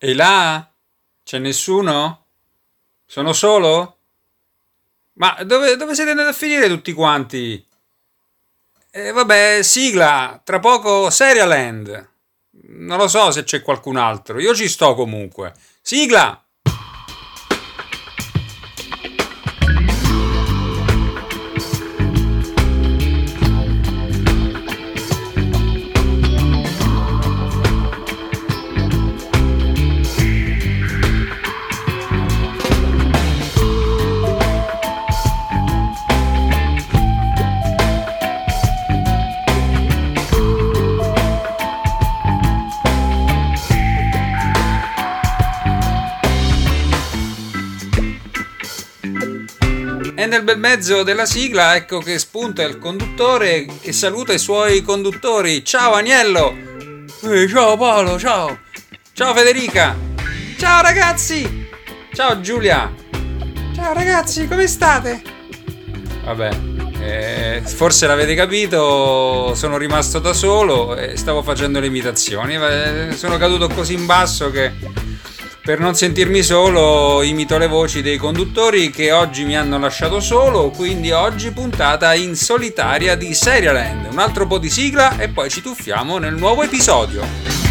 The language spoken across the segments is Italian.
E là? C'è nessuno? Sono solo? Ma dove siete andati a finire tutti quanti? E vabbè, sigla, tra poco Serialand. Non lo so se c'è qualcun altro, io ci sto comunque. Sigla! Nel bel mezzo della sigla ecco che spunta il conduttore che saluta i suoi conduttori. Ciao Aniello! Ciao Paolo, ciao! Ciao Federica! Ciao ragazzi! Ciao Giulia! Ciao ragazzi, come state? Vabbè, forse l'avete capito, sono rimasto da solo e stavo facendo le imitazioni. Sono caduto così in basso che... Per non sentirmi solo imito le voci dei conduttori che oggi mi hanno lasciato solo, quindi oggi puntata in solitaria di Serialand. Un altro po' di sigla e poi ci tuffiamo nel nuovo episodio.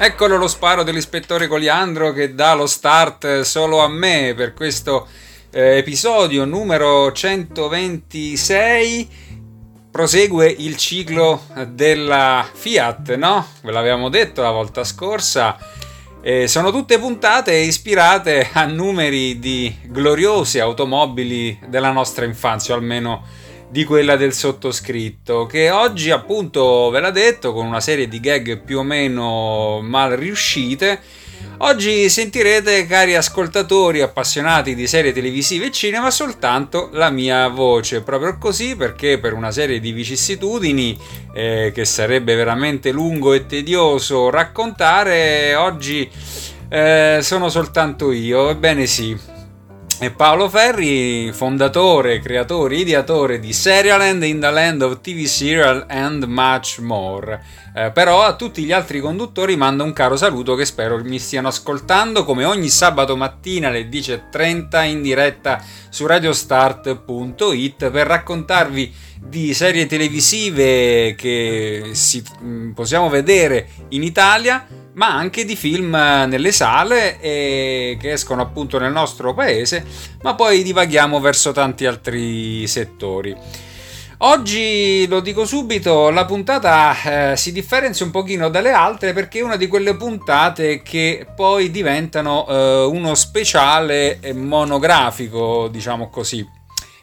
Eccolo lo sparo dell'ispettore Coliandro che dà lo start solo a me per questo episodio numero 126. Prosegue il ciclo della Fiat, no? Ve l'avevamo detto la volta scorsa. Sono tutte puntate ispirate a numeri di gloriose automobili della nostra infanzia, almeno di quella del sottoscritto, che oggi appunto ve l'ha detto con una serie di gag più o meno mal riuscite. Oggi sentirete, cari ascoltatori appassionati di serie televisive e cinema, soltanto la mia voce, proprio così, perché per una serie di vicissitudini che sarebbe veramente lungo e tedioso raccontare oggi sono soltanto io. Ebbene sì, e Paolo Ferri, fondatore, creatore, ideatore di Serialand, In the Land of TV Serial and Much More. Però a tutti gli altri conduttori mando un caro saluto, che spero mi stiano ascoltando come ogni sabato mattina alle 10.30 in diretta su radiostart.it per raccontarvi di serie televisive che possiamo vedere in Italia, ma anche di film nelle sale che escono appunto nel nostro paese, ma poi divaghiamo verso tanti altri settori. Oggi, lo dico subito, la puntata si differenzia un pochino dalle altre perché è una di quelle puntate che poi diventano uno speciale monografico, diciamo così,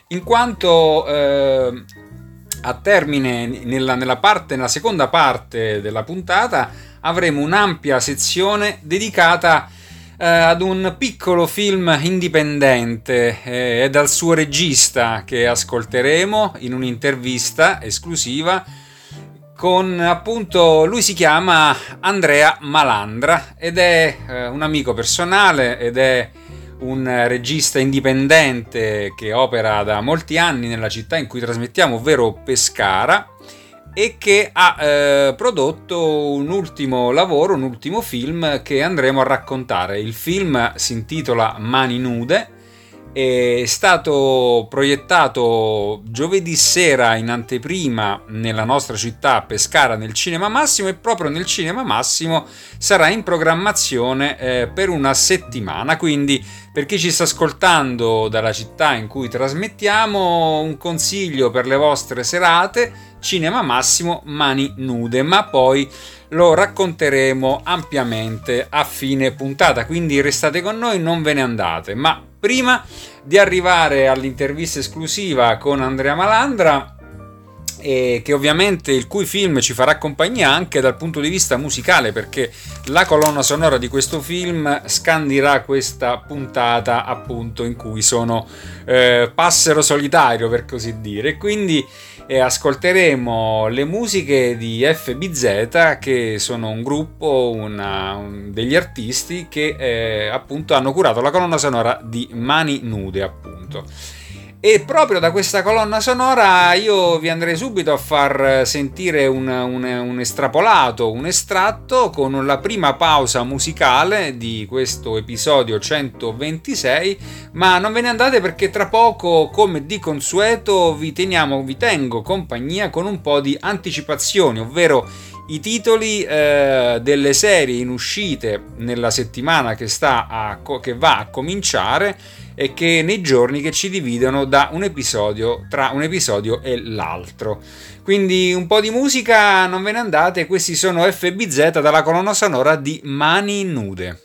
in quanto... a termine, nella seconda parte della puntata, avremo un'ampia sezione dedicata ad un piccolo film indipendente e dal suo regista, che ascolteremo in un'intervista esclusiva con, appunto, lui si chiama Andrea Malandra ed è un amico personale ed è un regista indipendente che opera da molti anni nella città in cui trasmettiamo, ovvero Pescara, e che ha prodotto un ultimo lavoro, un ultimo film che andremo a raccontare. Il film si intitola Mani Nude è stato proiettato giovedì sera in anteprima nella nostra città Pescara nel Cinema Massimo, e proprio nel Cinema Massimo sarà in programmazione per una settimana, quindi per chi ci sta ascoltando dalla città in cui trasmettiamo, un consiglio per le vostre serate: Cinema Massimo, Mani Nude, ma poi lo racconteremo ampiamente a fine puntata, quindi restate con noi, non ve ne andate. Ma prima di arrivare all'intervista esclusiva con Andrea Malandra, che ovviamente il cui film ci farà compagnia anche dal punto di vista musicale, perché la colonna sonora di questo film scandirà questa puntata, appunto, in cui sono passero solitario, per così dire. Quindi ascolteremo le musiche di FBZ, che sono un gruppo, degli artisti che appunto hanno curato la colonna sonora di Mani Nude, appunto. E proprio da questa colonna sonora io vi andrei subito a far sentire un estrapolato, un estratto, con la prima pausa musicale di questo episodio 126, ma non ve ne andate, perché tra poco, come di consueto, vi tengo compagnia con un po' di anticipazioni, ovvero i titoli delle serie in uscite nella settimana che va a cominciare, e che nei giorni che ci dividono tra un episodio e l'altro. Quindi un po' di musica, non ve ne andate. Questi sono FBZ dalla colonna sonora di Mani Nude.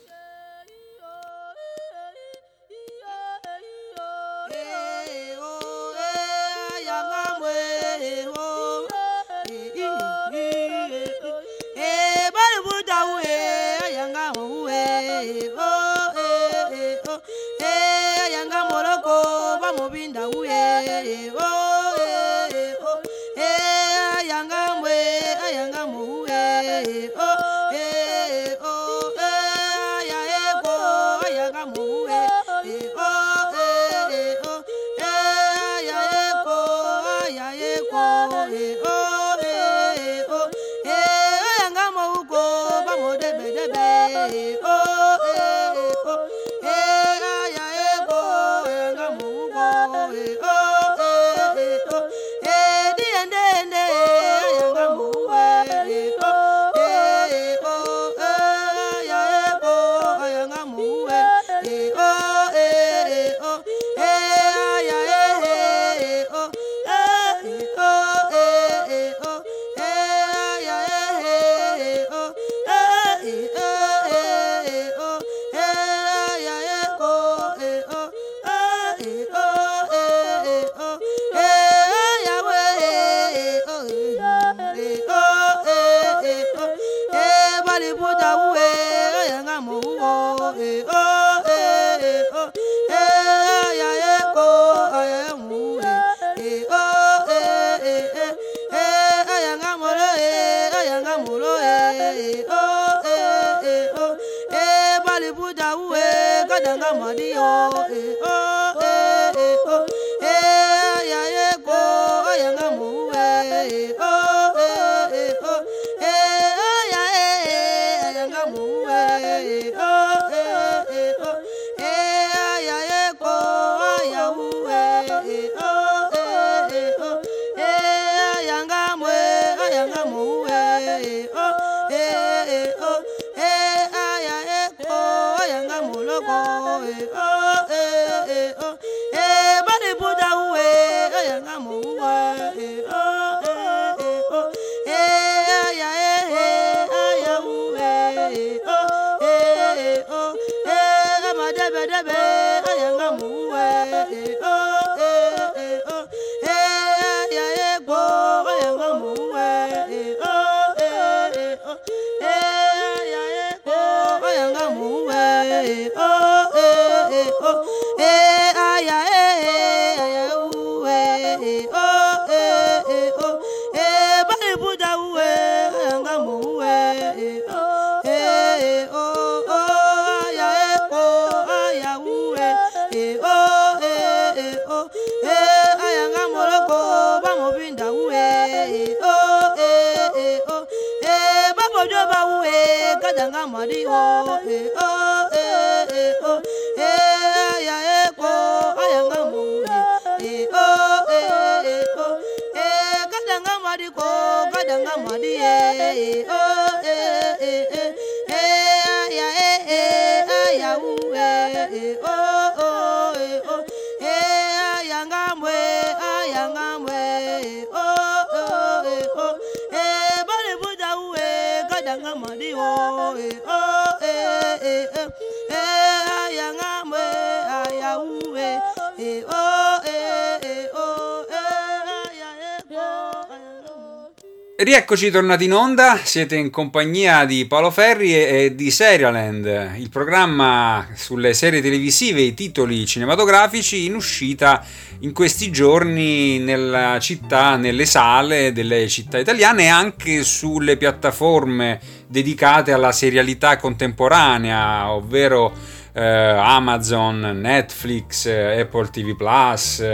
Rieccoci tornati in onda, siete in compagnia di Paolo Ferri e di Serialand, il programma sulle serie televisive e i titoli cinematografici in uscita in questi giorni nella città, nelle sale delle città italiane e anche sulle piattaforme dedicate alla serialità contemporanea, ovvero Amazon, Netflix, Apple TV Plus,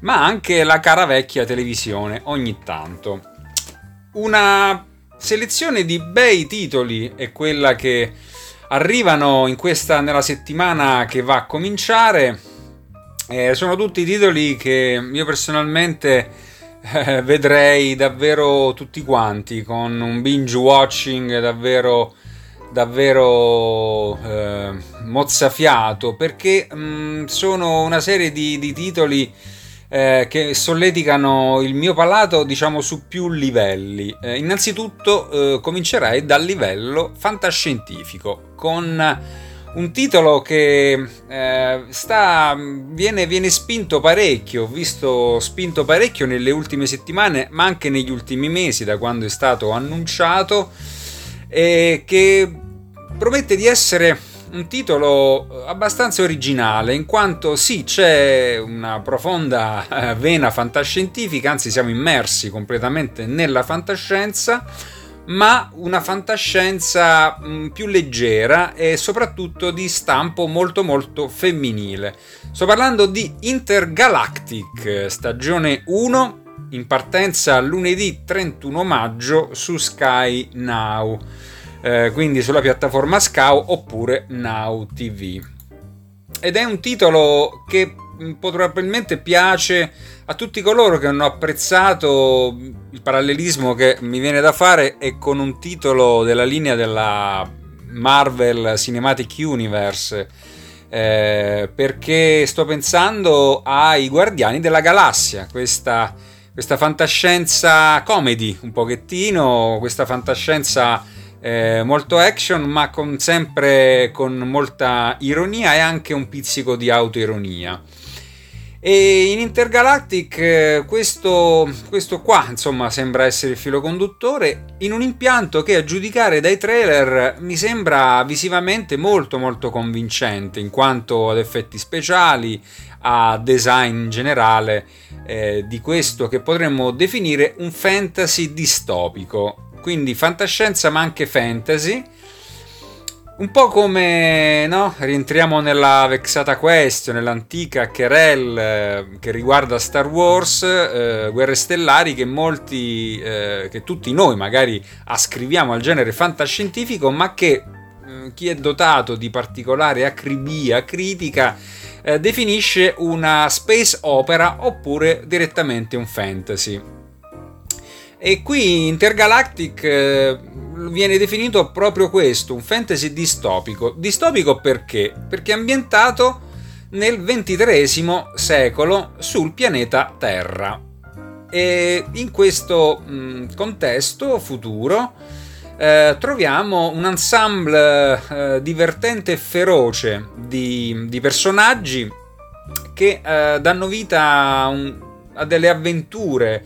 ma anche la cara vecchia televisione ogni tanto. Una selezione di bei titoli è quella che arrivano in questa, nella settimana che va a cominciare. Sono tutti titoli che io personalmente vedrei davvero tutti quanti con un binge watching davvero mozzafiato, perché sono una serie di titoli che solleticano il mio palato, diciamo, su più livelli. Innanzitutto comincerei dal livello fantascientifico con un titolo che viene spinto parecchio, visto spinto parecchio nelle ultime settimane, ma anche negli ultimi mesi da quando è stato annunciato, e che promette di essere un titolo abbastanza originale, in quanto sì, c'è una profonda vena fantascientifica, anzi siamo immersi completamente nella fantascienza, ma una fantascienza più leggera e soprattutto di stampo molto molto femminile. Sto parlando di Intergalactic, stagione 1, in partenza lunedì 31 maggio su Sky Now. Quindi sulla piattaforma Sky oppure Now TV, ed è un titolo che probabilmente piace a tutti coloro che hanno apprezzato il parallelismo che mi viene da fare è con un titolo della linea della Marvel Cinematic Universe, perché sto pensando ai Guardiani della Galassia, questa fantascienza comedy un pochettino, questa fantascienza molto action, ma con molta ironia e anche un pizzico di autoironia. E in Intergalactic questo qua, insomma, sembra essere il filo conduttore in un impianto che, a giudicare dai trailer, mi sembra visivamente molto molto convincente, in quanto ad effetti speciali, a design in generale, di questo che potremmo definire un fantasy distopico. Quindi fantascienza ma anche fantasy, un po' come, no? Rientriamo nella vexata question, nell'antica querel che riguarda Star Wars, Guerre Stellari, che molti, che tutti noi magari ascriviamo al genere fantascientifico, ma che chi è dotato di particolare acribia critica definisce una space opera oppure direttamente un fantasy. E qui Intergalactic viene definito proprio questo, un fantasy distopico. Distopico perché? Perché è ambientato nel XXIII secolo sul pianeta Terra. E in questo contesto futuro troviamo un ensemble divertente e feroce di personaggi che danno vita a delle avventure.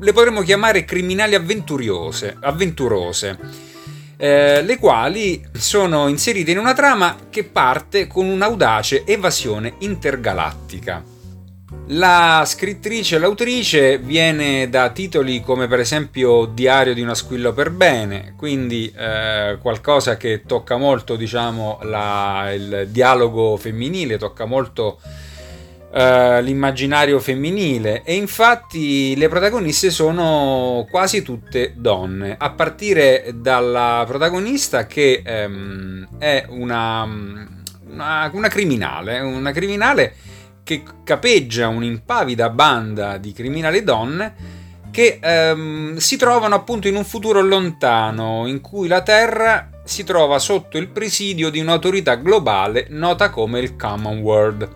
Le potremmo chiamare criminali avventurose, le quali sono inserite in una trama che parte con un'audace evasione intergalattica. La scrittrice e l'autrice viene da titoli come per esempio Diario di una squilla per bene, quindi qualcosa che tocca molto, diciamo, il dialogo femminile, tocca molto l'immaginario femminile, e infatti le protagoniste sono quasi tutte donne, a partire dalla protagonista che è una criminale, che capeggia un'impavida banda di criminali donne che si trovano appunto in un futuro lontano in cui la Terra si trova sotto il presidio di un'autorità globale nota come il Commonwealth.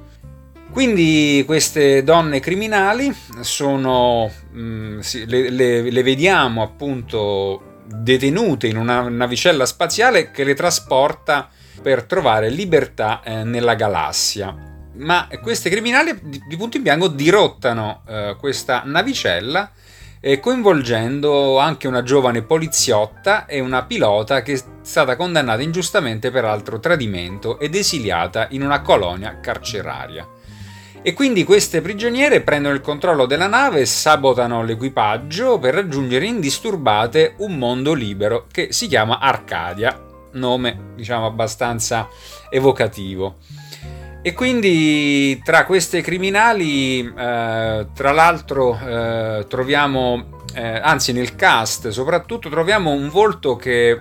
Quindi queste donne criminali sono le vediamo appunto detenute in una navicella spaziale che le trasporta per trovare libertà nella galassia. Ma queste criminali di punto in bianco dirottano questa navicella, coinvolgendo anche una giovane poliziotta e una pilota che è stata condannata ingiustamente per altro tradimento ed esiliata in una colonia carceraria. E quindi queste prigioniere prendono il controllo della nave e sabotano l'equipaggio per raggiungere indisturbate un mondo libero che si chiama Arcadia, nome diciamo abbastanza evocativo. E quindi tra queste criminali tra l'altro troviamo, anzi nel cast soprattutto troviamo un volto che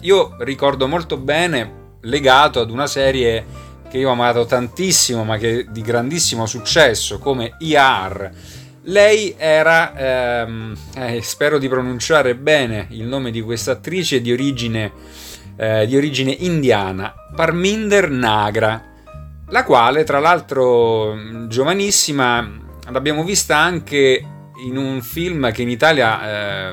io ricordo molto bene, legato ad una serie che io ho amato tantissimo ma che di grandissimo successo come ER. Lei era, spero di pronunciare bene il nome di questa attrice, di origine indiana, Parminder Nagra, la quale tra l'altro giovanissima l'abbiamo vista anche in un film che in Italia ha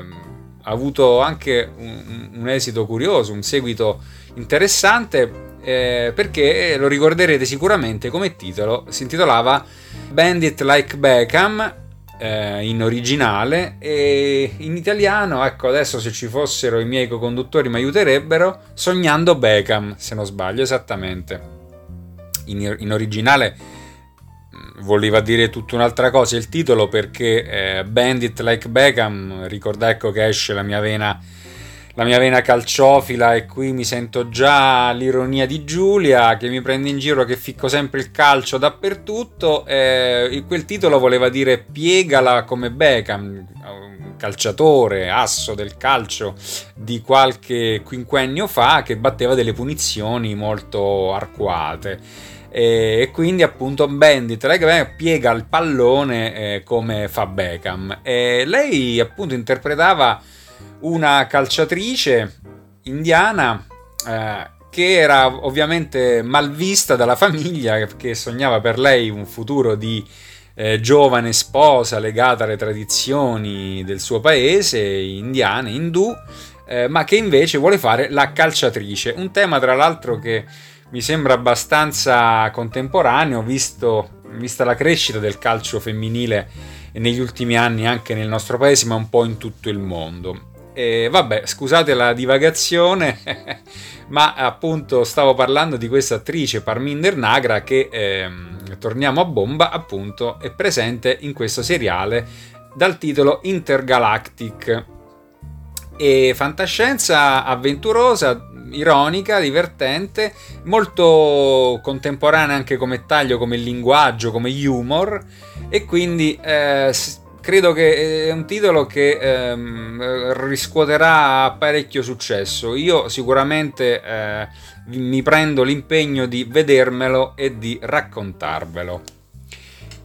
avuto anche un esito curioso, un seguito interessante, perché lo ricorderete sicuramente come titolo, si intitolava Bandit Like Beckham in originale, e in italiano, ecco adesso se ci fossero i miei co-conduttori mi aiuterebbero, Sognando Beckham se non sbaglio esattamente. In originale voleva dire tutta un'altra cosa il titolo, perché Bandit Like Beckham ricorda, ecco che esce la mia vena calciofila, e qui mi sento già l'ironia di Giulia che mi prende in giro, che ficco sempre il calcio dappertutto, quel titolo voleva dire piegala come Beckham, calciatore, asso del calcio di qualche quinquennio fa che batteva delle punizioni molto arcuate, e quindi appunto Bandit Like Beckham piega il pallone come fa Beckham, e lei appunto interpretava una calciatrice indiana che era ovviamente malvista dalla famiglia, che sognava per lei un futuro di giovane sposa legata alle tradizioni del suo paese indiane, indù, ma che invece vuole fare la calciatrice, un tema tra l'altro che mi sembra abbastanza contemporaneo vista la crescita del calcio femminile negli ultimi anni anche nel nostro paese ma un po' in tutto il mondo. E vabbè, scusate la divagazione ma appunto stavo parlando di questa attrice Parminder Nagra che torniamo a bomba, appunto è presente in questo seriale dal titolo Intergalactic, e fantascienza avventurosa, ironica, divertente, molto contemporanea anche come taglio, come linguaggio, come humor, e quindi credo che è un titolo che riscuoterà parecchio successo. Io sicuramente mi prendo l'impegno di vedermelo e di raccontarvelo.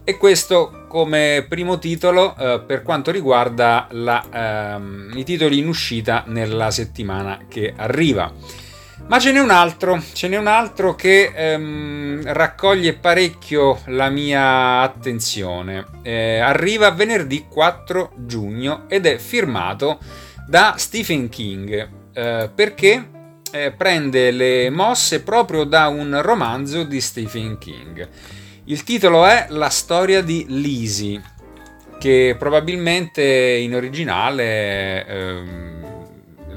E questo come primo titolo per quanto riguarda i titoli in uscita nella settimana che arriva. Ma ce n'è un altro che raccoglie parecchio la mia attenzione. Arriva venerdì 4 giugno ed è firmato da Stephen King, perché prende le mosse proprio da un romanzo di Stephen King. Il titolo è La storia di Lisey, che probabilmente in originale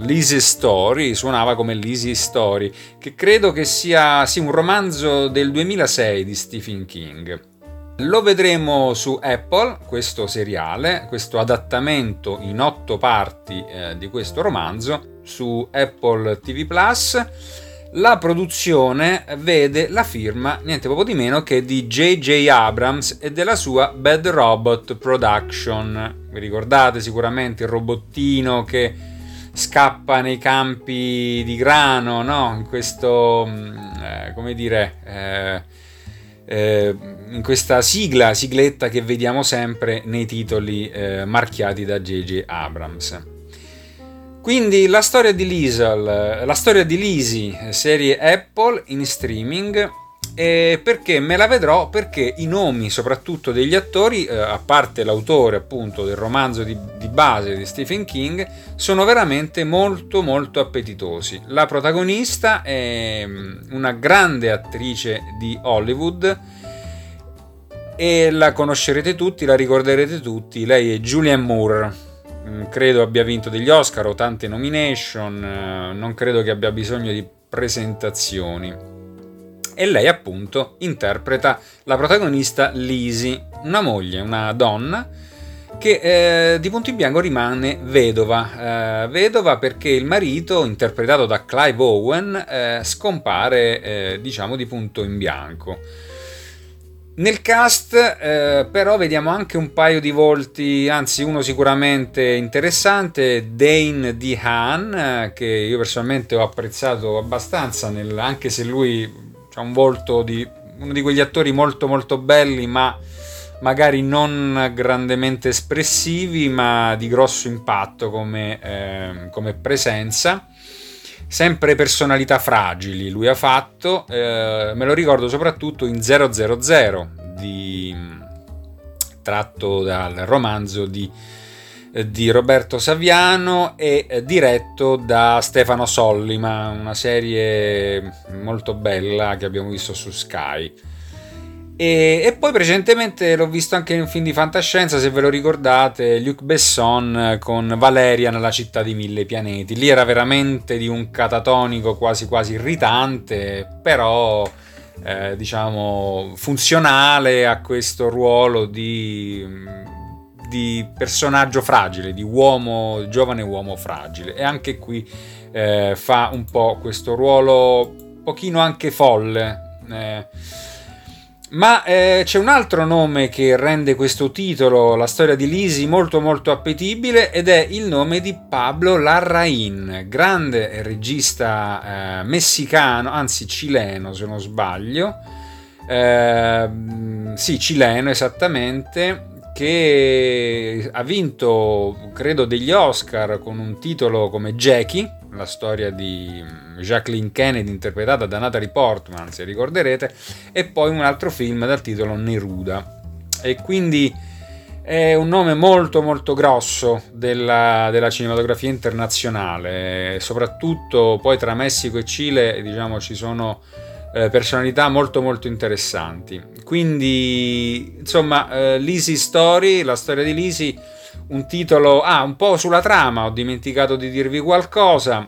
Lisey Story suonava come Lisey Story, che credo che sia un romanzo del 2006 di Stephen King. Lo vedremo su Apple, questo seriale, questo adattamento in 8 parti di questo romanzo, su Apple TV Plus. La produzione vede la firma niente poco di meno che di J.J. Abrams e della sua Bad Robot Production. Vi ricordate sicuramente il robottino che scappa nei campi di grano, no? In questo, come dire, in questa sigletta che vediamo sempre nei titoli marchiati da J.J. Abrams. Quindi la storia di Lisey, serie Apple in streaming. E perché me la vedrò? Perché i nomi soprattutto degli attori, a parte l'autore appunto del romanzo di base di Stephen King, sono veramente molto molto appetitosi. La protagonista è una grande attrice di Hollywood e la conoscerete tutti, la ricorderete tutti. Lei è Julianne Moore. Credo abbia vinto degli Oscar o tante nomination, non credo che abbia bisogno di presentazioni. E lei appunto interpreta la protagonista Lisey, una moglie, una donna che di punto in bianco rimane vedova, perché il marito, interpretato da Clive Owen, scompare diciamo di punto in bianco. Nel cast però vediamo anche un paio di volti, anzi uno sicuramente interessante, Dane DeHaan, che io personalmente ho apprezzato abbastanza, anche se lui ha un volto di uno di quegli attori molto molto belli ma magari non grandemente espressivi, ma di grosso impatto come presenza. Sempre personalità fragili lui ha fatto, me lo ricordo soprattutto in 000, tratto dal romanzo di Roberto Saviano e diretto da Stefano Sollima, una serie molto bella che abbiamo visto su Sky. E poi recentemente l'ho visto anche in un film di fantascienza, se ve lo ricordate, Luc Besson con Valerian, la città di mille pianeti. Lì era veramente di un catatonico quasi quasi irritante, però diciamo funzionale a questo ruolo di personaggio fragile, di uomo, giovane uomo fragile. E anche qui fa un po' questo ruolo pochino anche folle. Ma c'è un altro nome che rende questo titolo, la storia di Lisey, molto molto appetibile, ed è il nome di Pablo Larraín, grande regista messicano, anzi cileno se non sbaglio, sì cileno esattamente, che ha vinto credo degli Oscar con un titolo come Jackie, la storia di Jacqueline Kennedy interpretata da Natalie Portman, se ricorderete, e poi un altro film dal titolo Neruda. E quindi è un nome molto molto grosso della cinematografia internazionale, soprattutto poi tra Messico e Cile, diciamo, ci sono personalità molto molto interessanti. Quindi insomma, Lisey Story, la storia di Lisey. Un titolo, un po' sulla trama, ho dimenticato di dirvi qualcosa,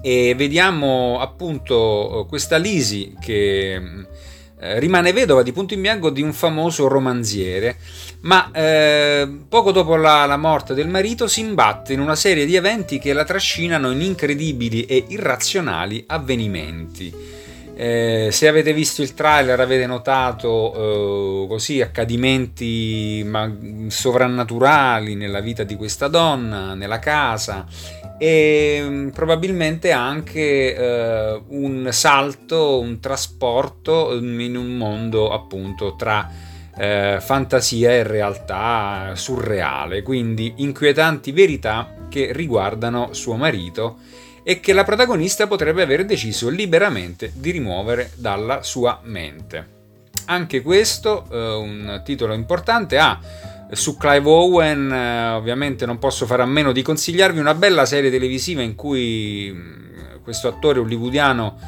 e vediamo appunto questa Lisey che rimane vedova di punto in bianco di un famoso romanziere, ma poco dopo la morte del marito si imbatte in una serie di eventi che la trascinano in incredibili e irrazionali avvenimenti. Se avete visto il trailer avete notato così accadimenti sovrannaturali nella vita di questa donna, nella casa, e probabilmente anche un salto, un trasporto in un mondo appunto tra fantasia e realtà surreale, quindi inquietanti verità che riguardano suo marito e che la protagonista potrebbe aver deciso liberamente di rimuovere dalla sua mente. Anche questo un titolo importante. Su Clive Owen ovviamente non posso fare a meno di consigliarvi una bella serie televisiva in cui questo attore hollywoodiano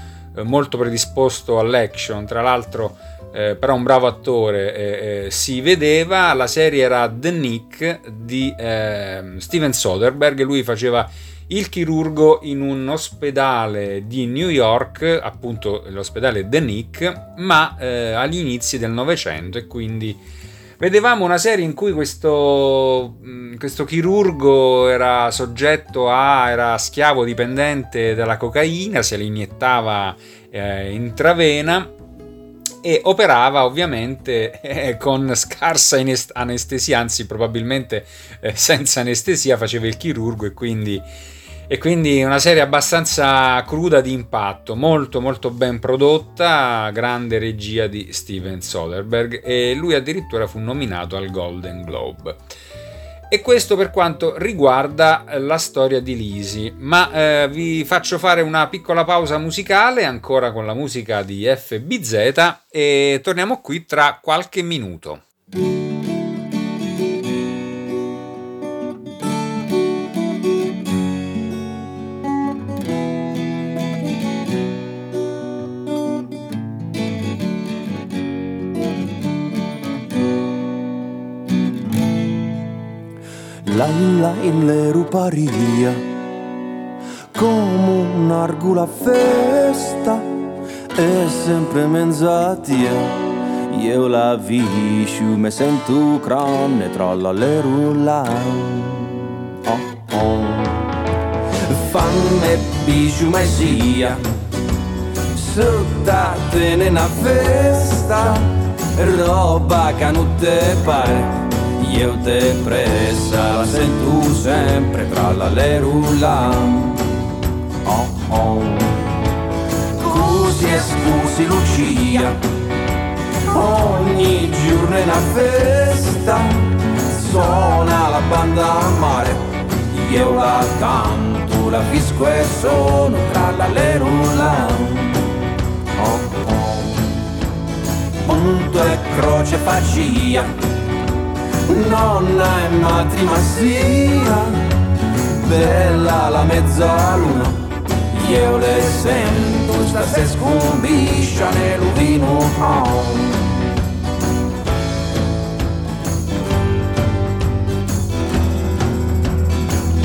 molto predisposto all'action, tra l'altro però un bravo attore, si vedeva. La serie era The Knick di Steven Soderbergh, lui faceva il chirurgo in un ospedale di New York, appunto l'ospedale The Knick, ma agli inizi del Novecento, e quindi vedevamo una serie in cui questo chirurgo era era schiavo dipendente dalla cocaina, se l'iniettava intravena, e operava ovviamente con scarsa anestesia, anzi probabilmente senza anestesia faceva il chirurgo, e quindi E quindi una serie abbastanza cruda di impatto, molto molto ben prodotta, grande regia di Steven Soderbergh, e lui addirittura fu nominato al Golden Globe. E questo per quanto riguarda la storia di Lisey, ma vi faccio fare una piccola pausa musicale, ancora con la musica di FBZ, e torniamo qui tra qualche minuto. Laila in le rupari via come un'argula festa e sempre menzatia. Io la viscio, me sento cron e trolla le rulla. Oh oh, fammi bisciu magia, sottate nella festa, roba che non te pare. Io te pressa, la sento sempre tra la lerula. Oh oh, così e scusi Lucia, ogni giorno è una festa, suona la banda a mare, io la canto, la fisco e sono tra la lerula. Oh oh, punto e croce faccia, nonna e matrimassia, bella la mezzaluna, io le sento, sta se scumbiscia nel vino.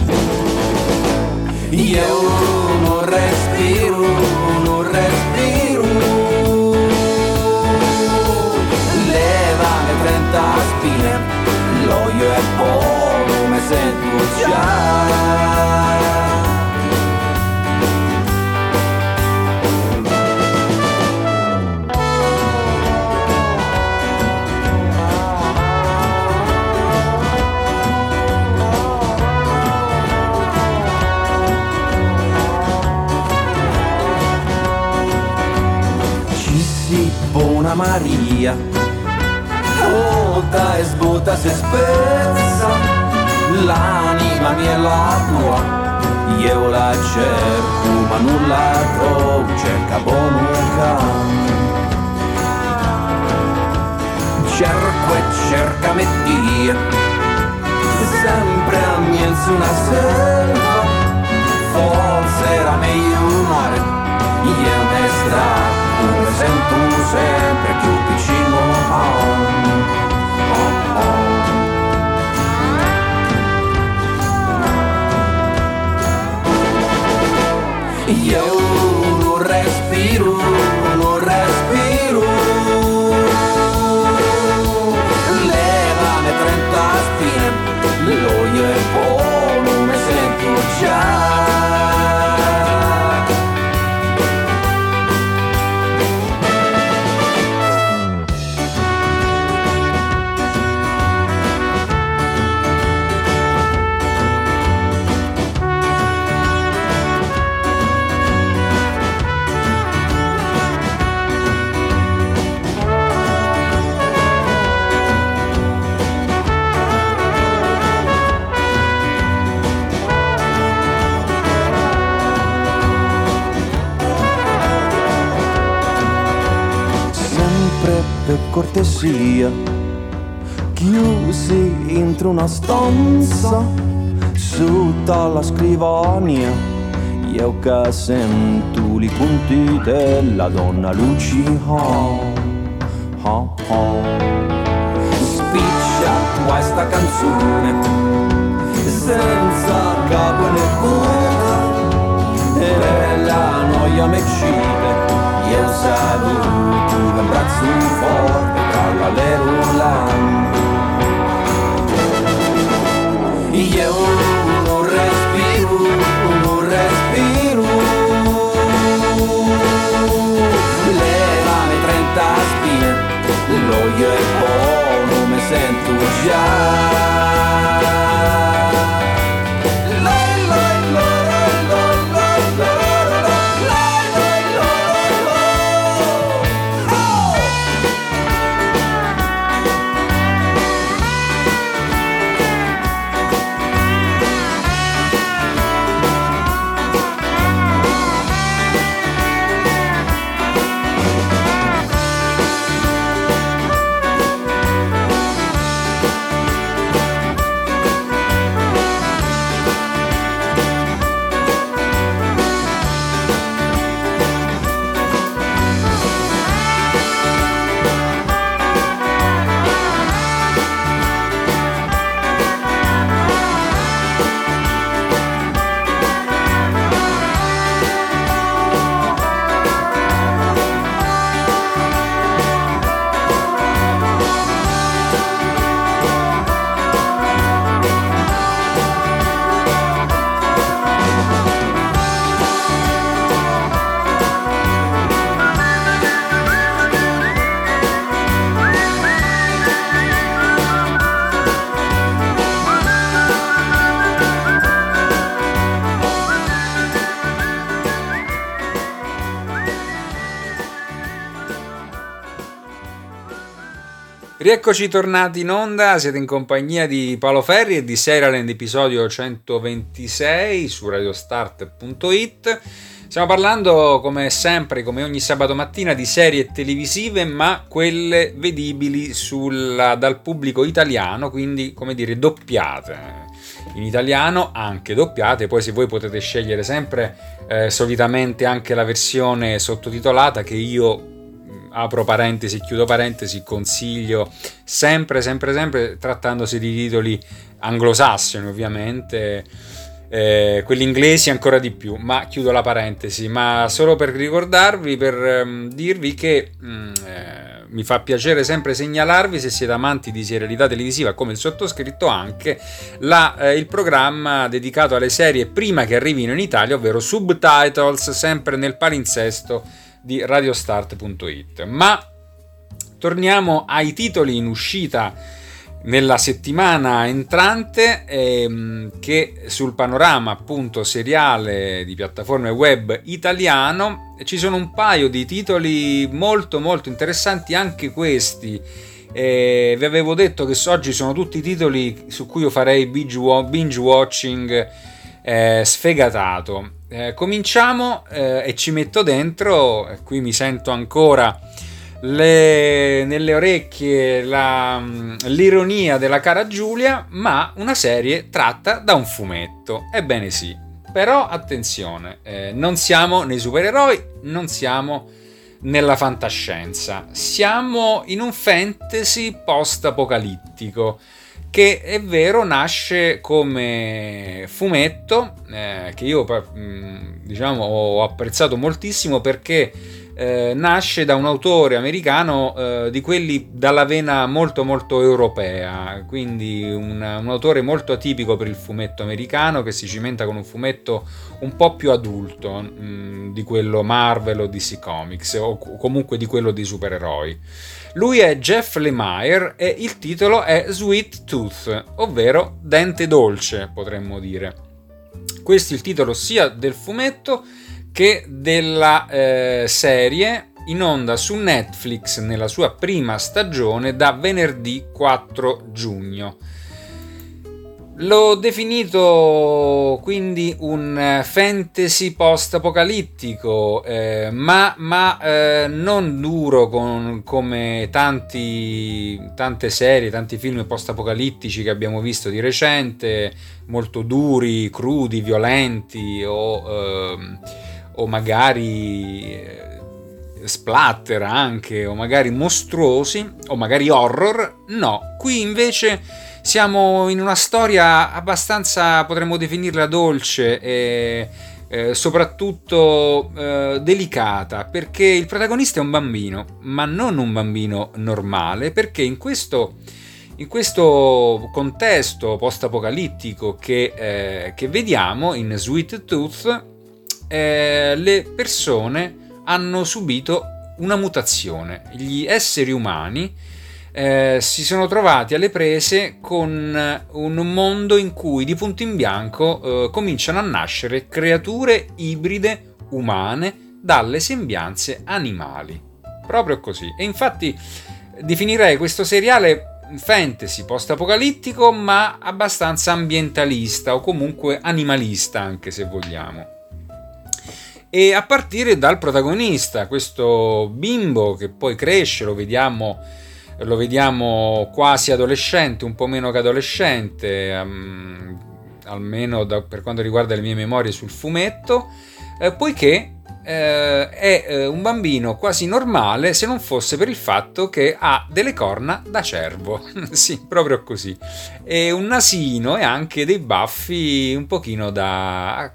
Oh, io non respiro, non respiro, leva le 30 spine. L'olio è buono, me sento già. Ci si buona Maria, e svuota se spezza, l'anima mia è la tua, io la cerco ma non la trovo, cerca bonuca. Cerco e cerca me Dio, sempre a me in su una selva, forse era meglio un mare, io ne strappo, mi sento sempre più vicino a me. Io non respiro, non respiro, leva le 30 spine, l'olio è buono, mi sento già. Per cortesia, chiusi entro una stanza, sotto la scrivania, io che sento i punti della donna Lucia. Oh, oh, oh. Spiccia questa canzone, senza capo né coda, e la noia mi uccide, io saluto un abbraccio forte tra la lerula. Io non respiro, non respiro, leva le 30 spine, l'olio è buono, mi sento già. Rieccoci tornati in onda, siete in compagnia di Paolo Ferri e di Serialand episodio 126 su radiostart.it. Stiamo parlando come sempre, come ogni sabato mattina, di serie televisive, ma quelle vedibili dal pubblico italiano, quindi come dire doppiate in italiano, anche doppiate. Poi se voi potete scegliere sempre solitamente anche la versione sottotitolata, che io, apro parentesi, chiudo parentesi, consiglio sempre, trattandosi di titoli anglosassoni ovviamente, quelli inglesi ancora di più, ma chiudo la parentesi. Ma solo per ricordarvi, per dirvi che mi fa piacere sempre segnalarvi, se siete amanti di serialità televisiva come il sottoscritto anche, il programma dedicato alle serie prima che arrivino in Italia, ovvero Subtitles, sempre nel palinsesto di radiostart.it. Ma torniamo ai titoli in uscita nella settimana entrante, che sul panorama appunto seriale di piattaforme web italiano ci sono un paio di titoli molto molto interessanti anche questi. Vi avevo detto che oggi sono tutti titoli su cui io farei binge watching sfegatato. Cominciamo e ci metto dentro, qui mi sento ancora nelle orecchie l'ironia della cara Giulia, ma una serie tratta da un fumetto. Ebbene sì, però attenzione, non siamo nei supereroi, non siamo nella fantascienza, siamo in un fantasy post-apocalittico che, è vero, nasce come fumetto, che io diciamo ho apprezzato moltissimo perché nasce da un autore americano, di quelli dalla vena molto molto europea, quindi un autore molto atipico per il fumetto americano, che si cimenta con un fumetto un po' più adulto di quello Marvel o DC Comics, o comunque di quello dei supereroi. Lui è Jeff Lemire e il titolo è Sweet Tooth, ovvero Dente Dolce, potremmo dire. Questo è il titolo sia del fumetto che della serie, in onda su Netflix nella sua prima stagione da venerdì 4 giugno. L'ho definito quindi un fantasy post-apocalittico, ma non duro come tante serie, tanti film post-apocalittici che abbiamo visto di recente, molto duri, crudi, violenti o magari splatter anche, o magari mostruosi, o magari horror. No, qui invece siamo in una storia abbastanza, potremmo definirla dolce e soprattutto delicata, perché il protagonista è un bambino, ma non un bambino normale, perché in questo contesto post-apocalittico che vediamo in Sweet Tooth, le persone hanno subito una mutazione. Gli esseri umani si sono trovati alle prese con un mondo in cui di punto in bianco cominciano a nascere creature ibride umane dalle sembianze animali, proprio così. E infatti definirei questo seriale fantasy post-apocalittico, ma abbastanza ambientalista, o comunque animalista anche, se vogliamo. E a partire dal protagonista, questo bimbo che poi cresce, lo vediamo quasi adolescente, un po' meno che adolescente, almeno per quanto riguarda le mie memorie sul fumetto, poiché è un bambino quasi normale, se non fosse per il fatto che ha delle corna da cervo, sì, proprio così, e un nasino e anche dei baffi un pochino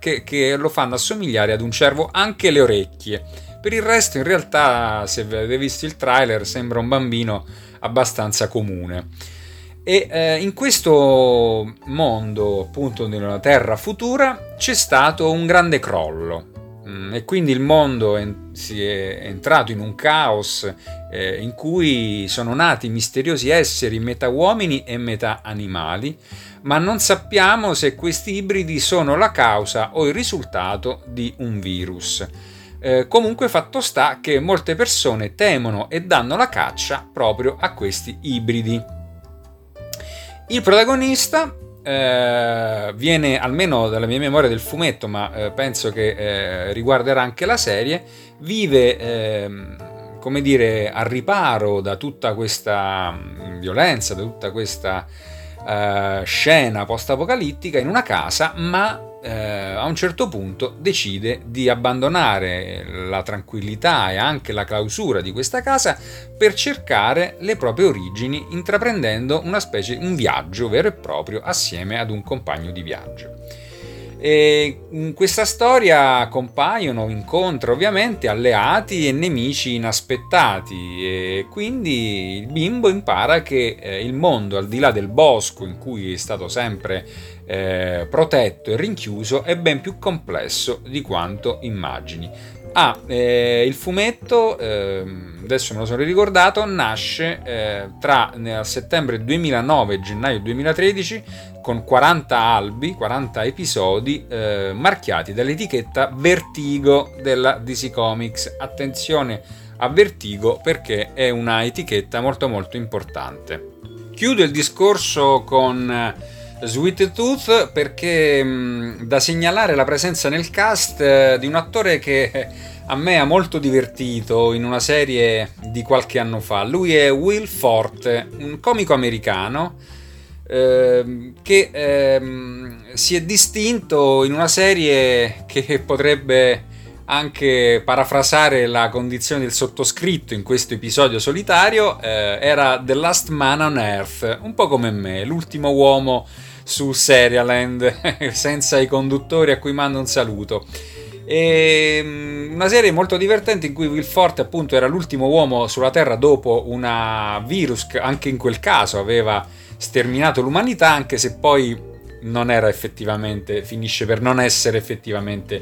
che lo fanno assomigliare ad un cervo, anche le orecchie. Per il resto, in realtà, se avete visto il trailer, sembra un bambino abbastanza comune. E in questo mondo, appunto, nella Terra futura, c'è stato un grande crollo. E quindi il mondo si è entrato in un caos in cui sono nati misteriosi esseri metà uomini e metà animali, ma non sappiamo se questi ibridi sono la causa o il risultato di un virus. Comunque fatto sta che molte persone temono e danno la caccia proprio a questi ibridi. Il protagonista viene, almeno dalla mia memoria del fumetto, ma penso che riguarderà anche la serie, vive come dire al riparo da tutta questa violenza, da tutta questa scena post-apocalittica in una casa, ma a un certo punto decide di abbandonare la tranquillità e anche la clausura di questa casa per cercare le proprie origini, intraprendendo un viaggio vero e proprio assieme ad un compagno di viaggio. E in questa storia compaiono, incontra ovviamente alleati e nemici inaspettati, e quindi il bimbo impara che il mondo al di là del bosco, in cui è stato sempre protetto e rinchiuso, è ben più complesso di quanto immagini. Il fumetto, adesso me lo sono ricordato, nasce tra settembre 2009 e gennaio 2013 con 40 albi, 40 episodi marchiati dall'etichetta Vertigo della DC Comics. Attenzione a Vertigo perché è una etichetta molto molto importante. Chiudo il discorso con Sweet Tooth perché da segnalare la presenza nel cast di un attore che a me ha molto divertito in una serie di qualche anno fa. Lui è Will Forte, un comico americano che si è distinto in una serie che potrebbe anche parafrasare la condizione del sottoscritto in questo episodio solitario. Era The Last Man on Earth, un po' come me, l'ultimo uomo su Serialand senza i conduttori, a cui mando un saluto. E una serie molto divertente in cui Will Forte appunto era l'ultimo uomo sulla Terra dopo una virus che anche in quel caso aveva sterminato l'umanità, anche se poi non era effettivamente, finisce per non essere effettivamente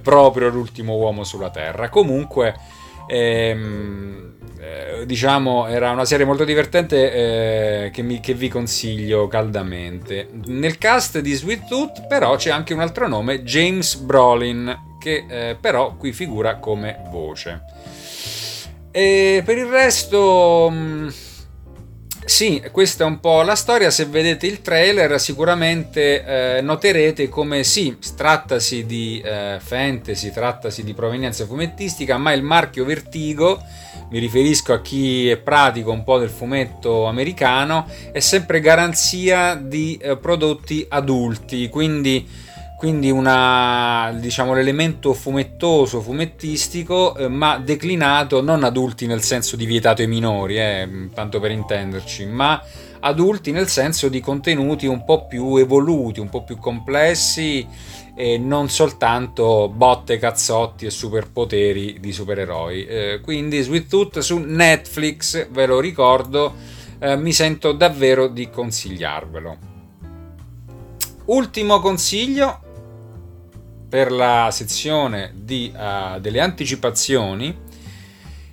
proprio l'ultimo uomo sulla Terra. Comunque diciamo era una serie molto divertente che vi consiglio caldamente. Nel cast di Sweet Tooth però c'è anche un altro nome, James Brolin, che però qui figura come voce. E per il resto sì, questa è un po' la storia. Se vedete il trailer sicuramente noterete come sì, trattasi di fantasy, trattasi di provenienza fumettistica, ma il marchio Vertigo, mi riferisco a chi è pratico un po' del fumetto americano, è sempre garanzia di prodotti adulti, quindi diciamo l'elemento fumettoso, fumettistico, ma declinato non adulti nel senso di vietato ai minori, tanto per intenderci, ma adulti nel senso di contenuti un po' più evoluti, un po' più complessi, e non soltanto botte, cazzotti e superpoteri di supereroi. Quindi Sweet Tooth su Netflix, ve lo ricordo, mi sento davvero di consigliarvelo. Ultimo consiglio per la sezione delle anticipazioni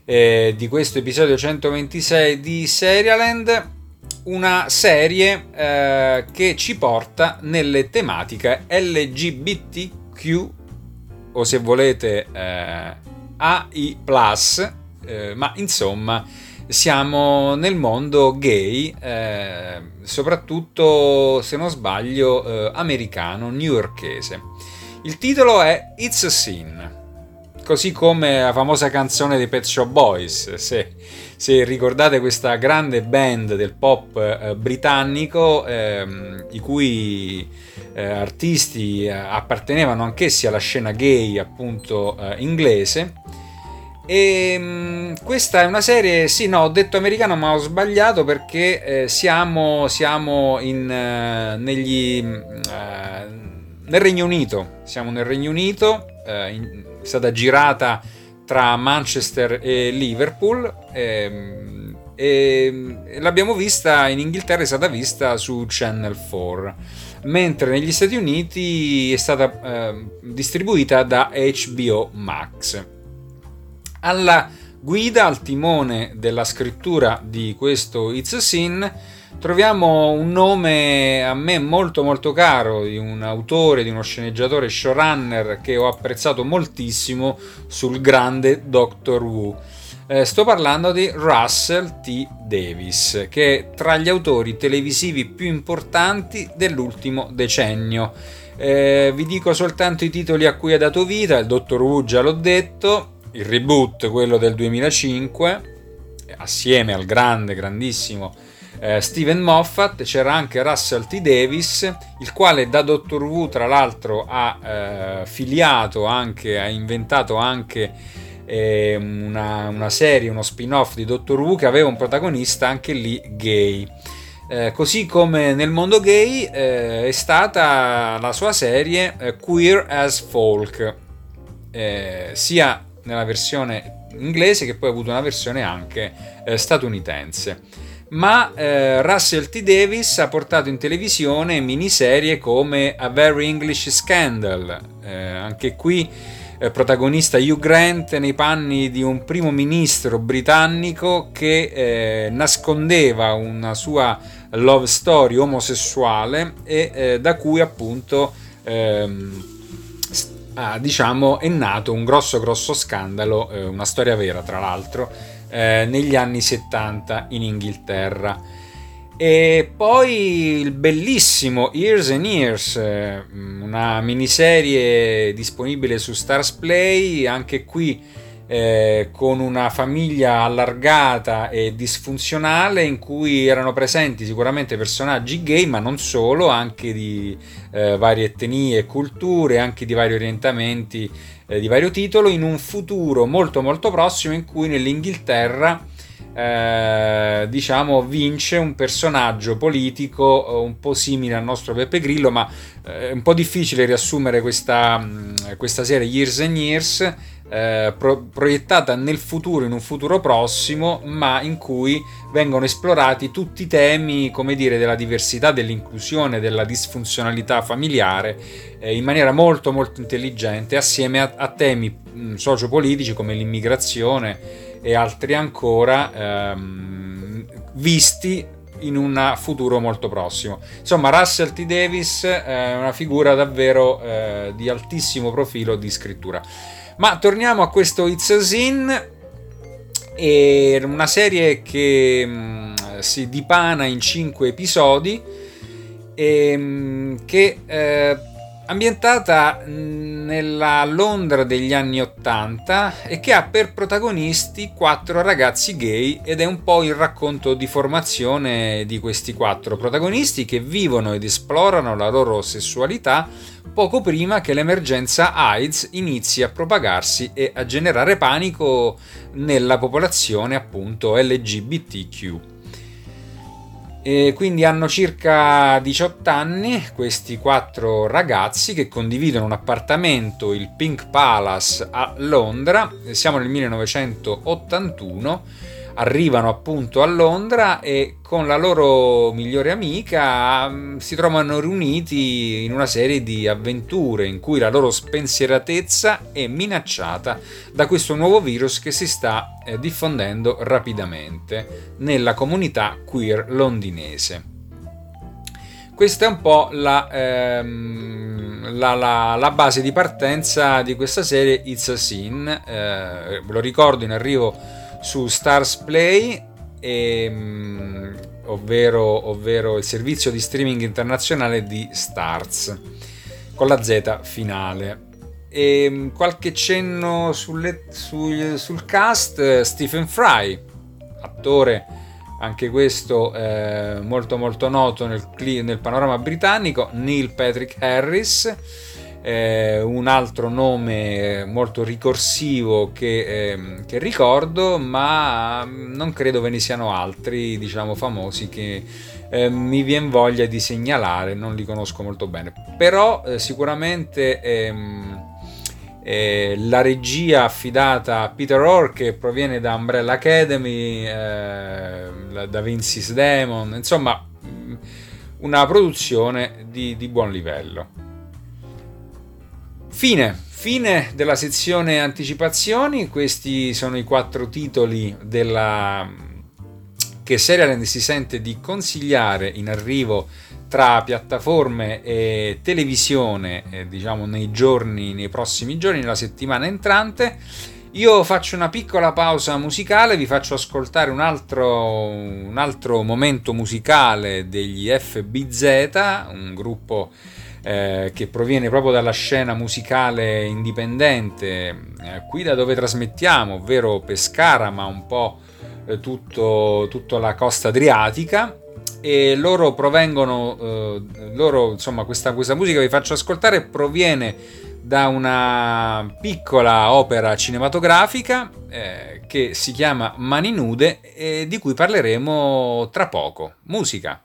di questo episodio 126 di Serialand, una serie che ci porta nelle tematiche LGBTQ, o se volete AI+, ma insomma siamo nel mondo gay, soprattutto se non sbaglio americano, newyorkese. Il titolo è It's a Sin, così come la famosa canzone dei Pet Shop Boys. Se ricordate questa grande band del pop britannico, i cui artisti appartenevano anch'essi alla scena gay, appunto inglese. E questa è una serie, sì, no, ho detto americano ma ho sbagliato perché siamo nel Regno Unito, è stata girata tra Manchester e Liverpool, e l'abbiamo vista in Inghilterra, è stata vista su Channel 4, mentre negli Stati Uniti è stata distribuita da HBO Max. Alla guida, al timone della scrittura di questo It's a Sin troviamo un nome a me molto molto caro, di un autore, di uno sceneggiatore, showrunner che ho apprezzato moltissimo sul grande Doctor Who. Sto parlando di Russell T Davies, che è tra gli autori televisivi più importanti dell'ultimo decennio. Vi dico soltanto i titoli a cui ha dato vita: il Doctor Who, già l'ho detto, il reboot, quello del 2005, assieme al grandissimo Steven Moffat. C'era anche Russell T Davies, il quale da Doctor Who tra l'altro ha filiato anche, ha inventato anche una serie, uno spin-off di Doctor Who che aveva un protagonista anche lì gay. Così come nel mondo gay è stata la sua serie Queer as Folk, sia nella versione inglese che poi ha avuto una versione anche statunitense. Ma Russell T Davies ha portato in televisione miniserie come A Very English Scandal, anche qui protagonista Hugh Grant nei panni di un primo ministro britannico che nascondeva una sua love story omosessuale e da cui appunto è nato un grosso scandalo, una storia vera tra l'altro, negli anni 70 in Inghilterra. E poi il bellissimo Years and Years, una miniserie disponibile su Starzplay, anche qui con una famiglia allargata e disfunzionale in cui erano presenti sicuramente personaggi gay, ma non solo, anche di varie etnie e culture, anche di vari orientamenti, di vario titolo, in un futuro molto molto prossimo in cui nell'Inghilterra vince un personaggio politico un po' simile al nostro Beppe Grillo, ma è un po' difficile riassumere questa serie Years and Years, proiettata nel futuro, in un futuro prossimo, ma in cui vengono esplorati tutti i temi, come dire, della diversità, dell'inclusione, della disfunzionalità familiare, in maniera molto molto intelligente, assieme a temi sociopolitici come l'immigrazione e altri ancora, visti in un futuro molto prossimo. Insomma, Russell T Davies è una figura davvero di altissimo profilo di scrittura. Ma torniamo a questo It's a Sin, è una serie che si dipana in 5 episodi e che ambientata nella Londra degli anni 80 e che ha per protagonisti 4 ragazzi gay, ed è un po' il racconto di formazione di questi 4 protagonisti che vivono ed esplorano la loro sessualità poco prima che l'emergenza AIDS inizi a propagarsi e a generare panico nella popolazione appunto LGBTQ. E quindi hanno circa 18 anni questi 4 ragazzi che condividono un appartamento, il Pink Palace a Londra. Siamo nel 1981, arrivano appunto a Londra e con la loro migliore amica si trovano riuniti in una serie di avventure in cui la loro spensieratezza è minacciata da questo nuovo virus che si sta diffondendo rapidamente nella comunità queer londinese. Questa è un po' la base di partenza di questa serie It's a Sin. Ve lo ricordo, in arrivo su Starzplay, ovvero il servizio di streaming internazionale di Starz con la Z finale. E qualche cenno sul cast: Stephen Fry, attore anche questo molto molto noto nel panorama britannico, Neil Patrick Harris, un altro nome molto ricorsivo che ricordo, ma non credo ve ne siano altri famosi che mi vien voglia di segnalare, non li conosco molto bene, però sicuramente la regia affidata a Peter Orr, che proviene da Umbrella Academy, da Vince's Demon, insomma una produzione di buon livello. Fine della sezione anticipazioni. Questi sono i 4 titoli che Serialand si sente di consigliare in arrivo tra piattaforme e televisione, diciamo nei prossimi giorni, la settimana entrante. Io faccio una piccola pausa musicale, vi faccio ascoltare un altro momento musicale degli FBZ, un gruppo che proviene proprio dalla scena musicale indipendente, qui da dove trasmettiamo, ovvero Pescara, ma un po' tutta la costa adriatica. E loro questa musica che vi faccio ascoltare proviene da una piccola opera cinematografica che si chiama Mani nude e di cui parleremo tra poco. Musica.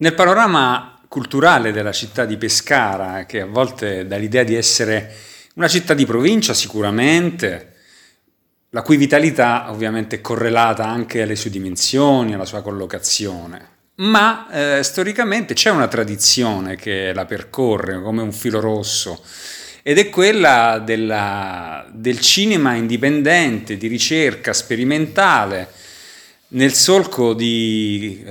Nel panorama culturale della città di Pescara, che a volte dà l'idea di essere Una città di provincia sicuramente, la cui vitalità ovviamente è correlata anche alle sue dimensioni, alla sua collocazione, ma storicamente c'è una tradizione che la percorre come un filo rosso, ed è quella del cinema indipendente, di ricerca sperimentale, nel solco di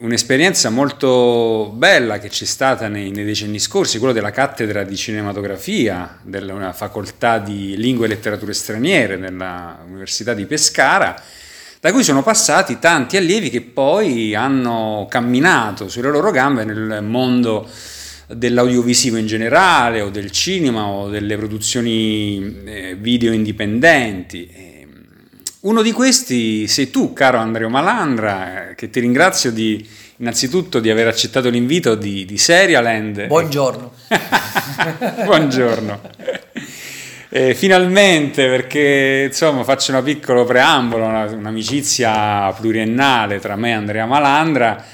un'esperienza molto bella che c'è stata nei decenni scorsi, quella della cattedra di cinematografia della facoltà di lingue e letterature straniere della Università di Pescara, da cui sono passati tanti allievi che poi hanno camminato sulle loro gambe nel mondo dell'audiovisivo in generale, o del cinema, o delle produzioni video indipendenti. Uno di questi sei tu, caro Andrea Malandra, che ti ringrazio innanzitutto di aver accettato l'invito di Serialand. Buongiorno. Buongiorno. Finalmente, perché insomma faccio un piccolo preambolo, un'amicizia pluriennale tra me e Andrea Malandra,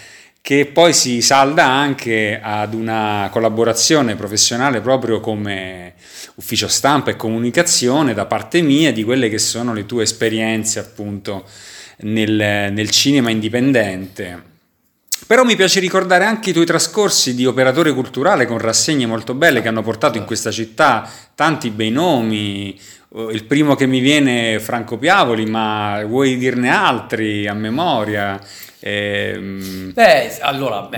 che poi si salda anche ad una collaborazione professionale proprio come ufficio stampa e comunicazione da parte mia di quelle che sono le tue esperienze appunto nel cinema indipendente. Però mi piace ricordare anche i tuoi trascorsi di operatore culturale con rassegne molto belle che hanno portato in questa città tanti bei nomi. Il primo che mi viene è Franco Piavoli, ma vuoi dirne altri a memoria?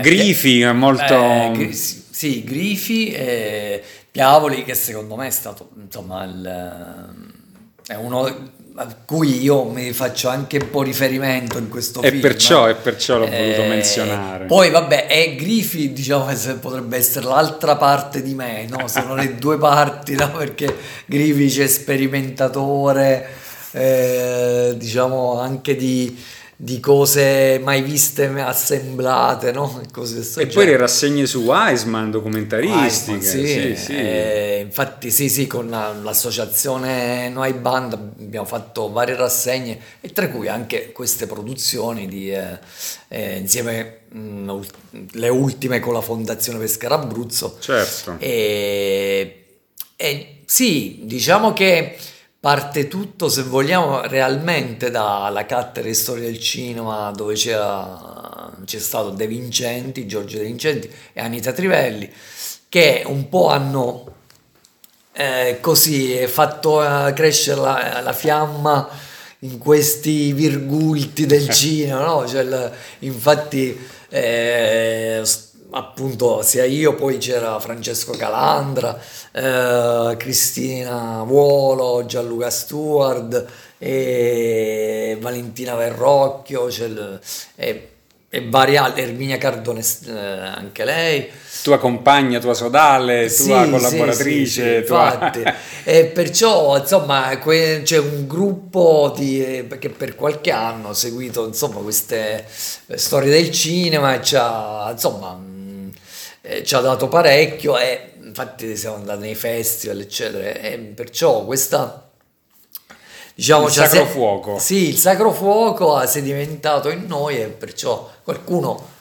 Grifi è molto... sì, Grifi e Piavoli, che secondo me è stato, insomma, è uno a cui io mi faccio anche un po' riferimento in questo film. E perciò l'ho voluto menzionare. Poi vabbè, è Grifi, diciamo, potrebbe essere l'altra parte di me, no? Sono le due parti, no? Perché Grifi c'è sperimentatore, diciamo anche di cose mai viste, assemblate, no? Cose e poi le rassegne su Wiseman, documentaristiche. Wiseman, sì. Infatti sì, con l'associazione Noi Band abbiamo fatto varie rassegne, e tra cui anche queste produzioni insieme le ultime con la Fondazione Pescara Abruzzo. Certo. E sì, diciamo che parte tutto, se vogliamo, realmente dalla cattedra di storia del cinema, dove c'è stato De Vincenti, Giorgio De Vincenti e Anita Trivelli, che un po' hanno così fatto crescere la fiamma in questi virgulti del cinema, no? Cioè, infatti appunto sia io, poi c'era Francesco Calandra, Cristina Vuolo, Gianluca Steward e Valentina Verrocchio e vari altri, Erminia Cardone, anche lei tua compagna, tua sodale, tua collaboratrice, sì, tua... Infatti. E perciò insomma c'è un gruppo che per qualche anno ha seguito insomma queste storie del cinema e ci ha dato parecchio, e infatti siamo andati nei festival eccetera, e perciò questa, diciamo, il sacro fuoco. Sì, il sacro fuoco ha sedimentato in noi, e perciò qualcuno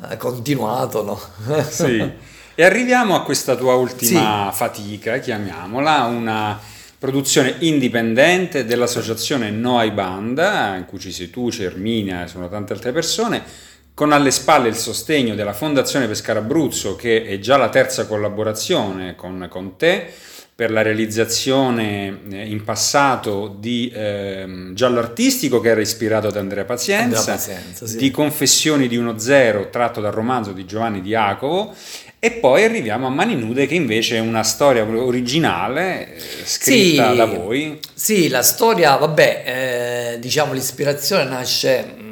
ha continuato, no? Sì. E arriviamo a questa tua ultima fatica, chiamiamola, una produzione indipendente dell'associazione Noi Band, in cui ci sei tu, c'è Erminia e sono tante altre persone, con alle spalle il sostegno della Fondazione Pescara Abruzzo, che è già la terza collaborazione con te per la realizzazione in passato di Giallo Artistico, che era ispirato ad Andrea Pazienza, sì, di Confessioni di 1-0 tratto dal romanzo di Giovanni Di Jacovo, e poi arriviamo a Mani Nude, che invece è una storia originale scritta da voi. Sì, la storia, diciamo l'ispirazione nasce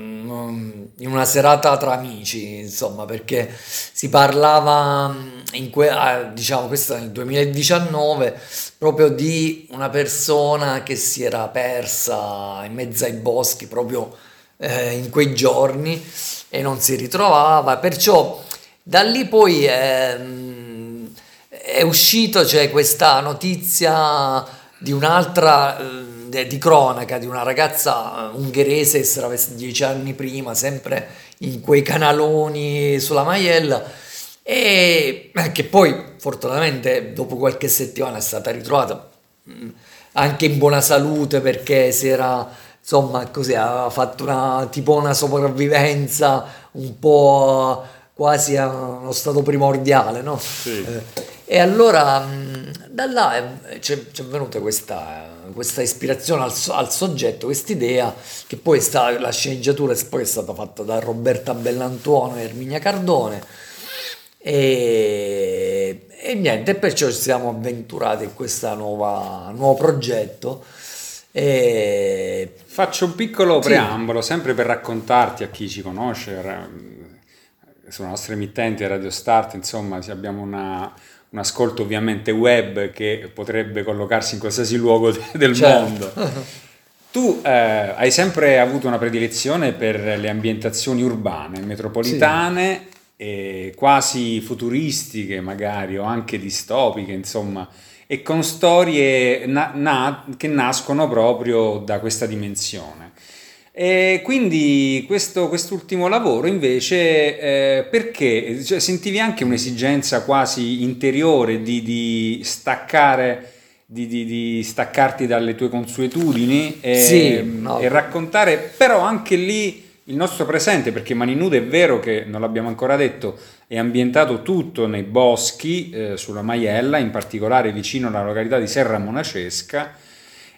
in una serata tra amici, insomma, perché si parlava diciamo questo nel 2019, proprio di una persona che si era persa in mezzo ai boschi proprio in quei giorni e non si ritrovava, perciò da lì poi è uscito, cioè, questa notizia di un'altra di cronaca di una ragazza ungherese che si era 10 anni prima sempre in quei canaloni sulla Maiella, e che poi fortunatamente dopo qualche settimana è stata ritrovata anche in buona salute, perché si era, insomma, così aveva fatto una sopravvivenza un po' quasi a uno stato primordiale, no? Sì. E allora da là c'è venuta questa ispirazione al soggetto, quest'idea, che poi la sceneggiatura poi è stata fatta da Roberta Bellantuono e Erminia Cardone, e niente, perciò ci siamo avventurati in questo nuovo progetto. Faccio un piccolo preambolo, sempre per raccontarti a chi ci conosce, sulla nostra emittente Radio Start, insomma, abbiamo un ascolto ovviamente web che potrebbe collocarsi in qualsiasi luogo del mondo. Tu hai sempre avuto una predilezione per le ambientazioni urbane, metropolitane, e quasi futuristiche magari, o anche distopiche, insomma, e con storie che nascono proprio da questa dimensione. E quindi quest'ultimo lavoro invece, perché, cioè, sentivi anche un'esigenza quasi interiore di staccarti dalle tue consuetudini e raccontare però anche lì il nostro presente, perché Mani nude, è vero che non l'abbiamo ancora detto, è ambientato tutto nei boschi, sulla Maiella, in particolare vicino alla località di Serra Monacesca,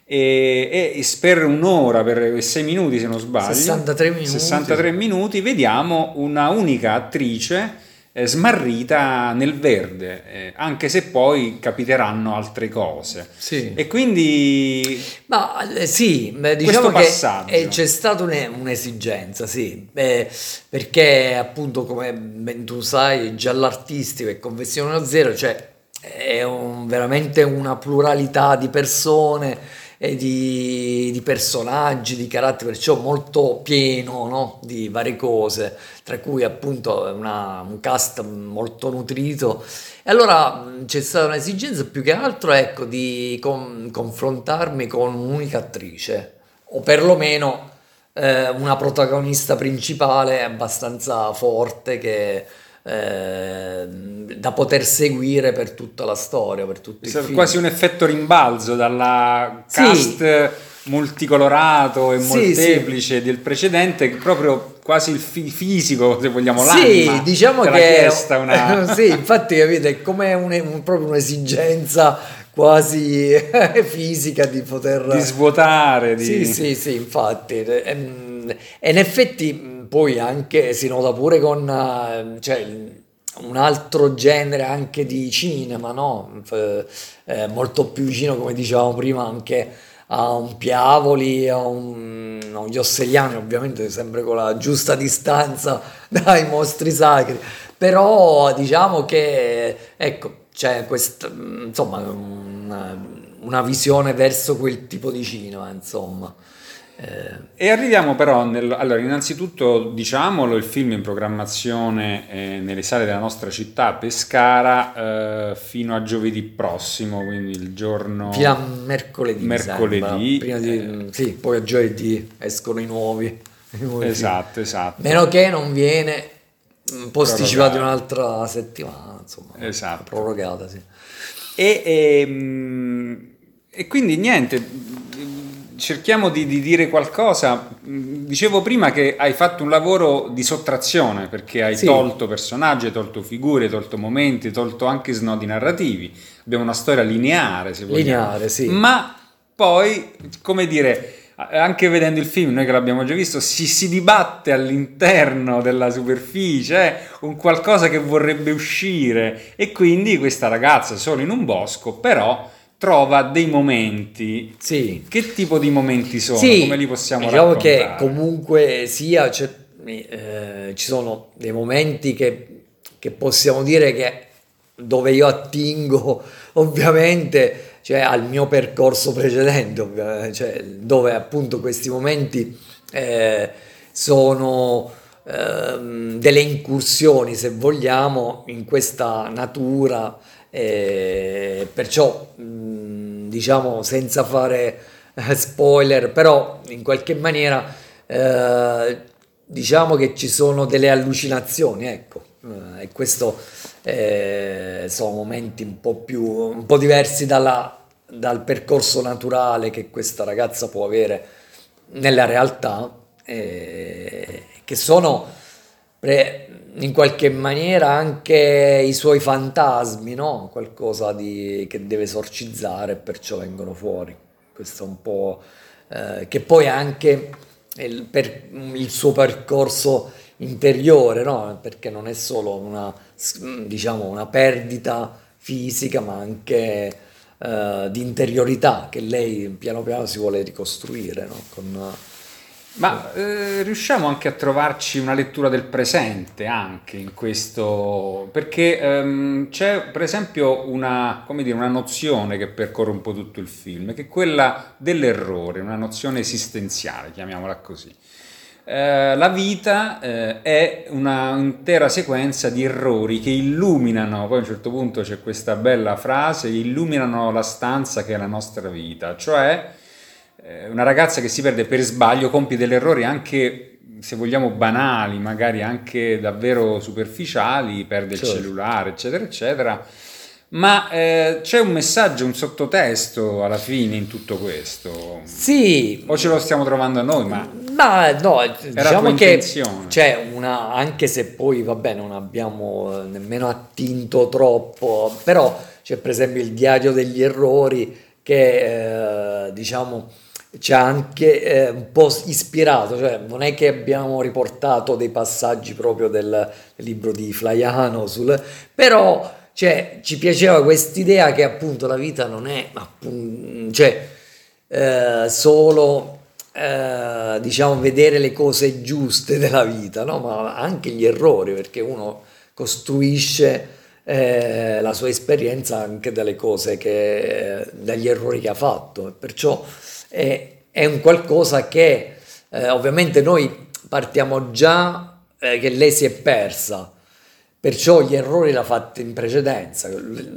e per un'ora, per 6 minuti se non sbaglio, 63 minuti vediamo una unica attrice smarrita nel verde, anche se poi capiteranno altre cose, e quindi diciamo che c'è stata un'esigenza, perché appunto, come ben tu sai, già l'artistico è Confessione 0, cioè è veramente una pluralità di persone e di personaggi, di caratteri, perciò molto pieno, no? Di varie cose, tra cui appunto un cast molto nutrito. E allora c'è stata un'esigenza più che altro, ecco, di confrontarmi con un'unica attrice, o perlomeno una protagonista principale abbastanza forte, che da poter seguire per tutta la storia, per tutti i film. Quasi un effetto rimbalzo dalla cast multicolorato e molteplice del precedente, proprio quasi il fisico, se vogliamo, l'anima, diciamo, che chiesta una... infatti, capite, come proprio un'esigenza quasi fisica di poter svuotare infatti, e in effetti poi anche si nota pure con, cioè, un altro genere anche di cinema, no? Molto più vicino, come dicevamo prima, anche a un Piavoli, a gli Osseliani, ovviamente sempre con la giusta distanza dai mostri sacri, però diciamo che, ecco, c'è questa, insomma, una visione verso quel tipo di cinema, insomma. E arriviamo però allora, innanzitutto diciamolo, il film in programmazione nelle sale della nostra città, Pescara, fino a giovedì prossimo, quindi il giorno fino a mercoledì prima di, poi a giovedì escono i nuovi esatto film. Meno che non viene posticipato di un'altra settimana, insomma, prorogata. E quindi niente, cerchiamo di dire qualcosa. Dicevo prima che hai fatto un lavoro di sottrazione, perché hai tolto personaggi, hai tolto figure, hai tolto momenti, hai tolto anche snodi narrativi. Abbiamo una storia lineare, se vogliamo. Ma poi, come dire, anche vedendo il film, noi che l'abbiamo già visto, si dibatte all'interno della superficie, un qualcosa che vorrebbe uscire, e quindi questa ragazza, solo in un bosco, però trova dei momenti. Che tipo di momenti sono? Come li possiamo raccontare? Diciamo che comunque sia, ci sono dei momenti che possiamo dire che, dove io attingo ovviamente, cioè, al mio percorso precedente, cioè, dove appunto questi momenti sono delle incursioni, se vogliamo, in questa natura. Perciò diciamo, senza fare spoiler, però in qualche maniera diciamo che ci sono delle allucinazioni, ecco, e questo sono momenti un po' diversi dal percorso naturale che questa ragazza può avere nella realtà, che sono in qualche maniera anche i suoi fantasmi, no? Qualcosa che deve esorcizzare, perciò vengono fuori. Questo è un po' che poi anche il suo percorso interiore, no? Perché non è solo una perdita fisica, ma anche di interiorità che lei piano piano si vuole ricostruire, no? Riusciamo anche a trovarci una lettura del presente anche in questo, perché c'è per esempio una nozione che percorre un po' tutto il film, che è quella dell'errore, una nozione esistenziale, chiamiamola così. La vita è un'intera sequenza di errori che illuminano, poi a un certo punto c'è questa bella frase, illuminano la stanza che è la nostra vita, cioè una ragazza che si perde per sbaglio compie degli errori anche, se vogliamo, banali, magari anche davvero superficiali, perde il cellulare, eccetera eccetera, ma c'è un messaggio, un sottotesto alla fine in tutto questo. Sì, o ce lo stiamo trovando a noi, ma no, diciamo che c'è anche se poi vabbè non abbiamo nemmeno attinto troppo, però c'è per esempio il diario degli errori che diciamo ci ha anche un po' ispirato, cioè non è che abbiamo riportato dei passaggi proprio del libro di Flaiano, però cioè, ci piaceva quest'idea che appunto la vita non è solo diciamo vedere le cose giuste della vita, no? Ma anche gli errori, perché uno costruisce la sua esperienza anche dalle cose dagli errori che ha fatto, perciò è un qualcosa che ovviamente noi partiamo già che lei si è persa, perciò gli errori l'ha fatti in precedenza.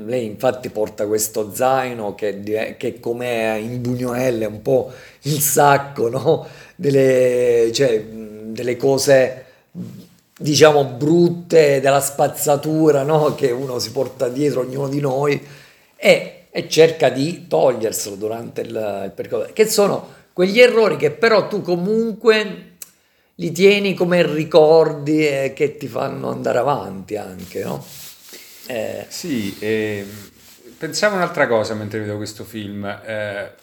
Lei infatti porta questo zaino che come in Buñuel è un po' il sacco, no? delle cose diciamo brutte, della spazzatura, no? Che uno si porta dietro, ognuno di noi, e cerca di toglierselo durante il percorso, che sono quegli errori che però tu comunque li tieni come ricordi che ti fanno andare avanti anche, no? Sì, pensavo un'altra cosa mentre vedo questo film.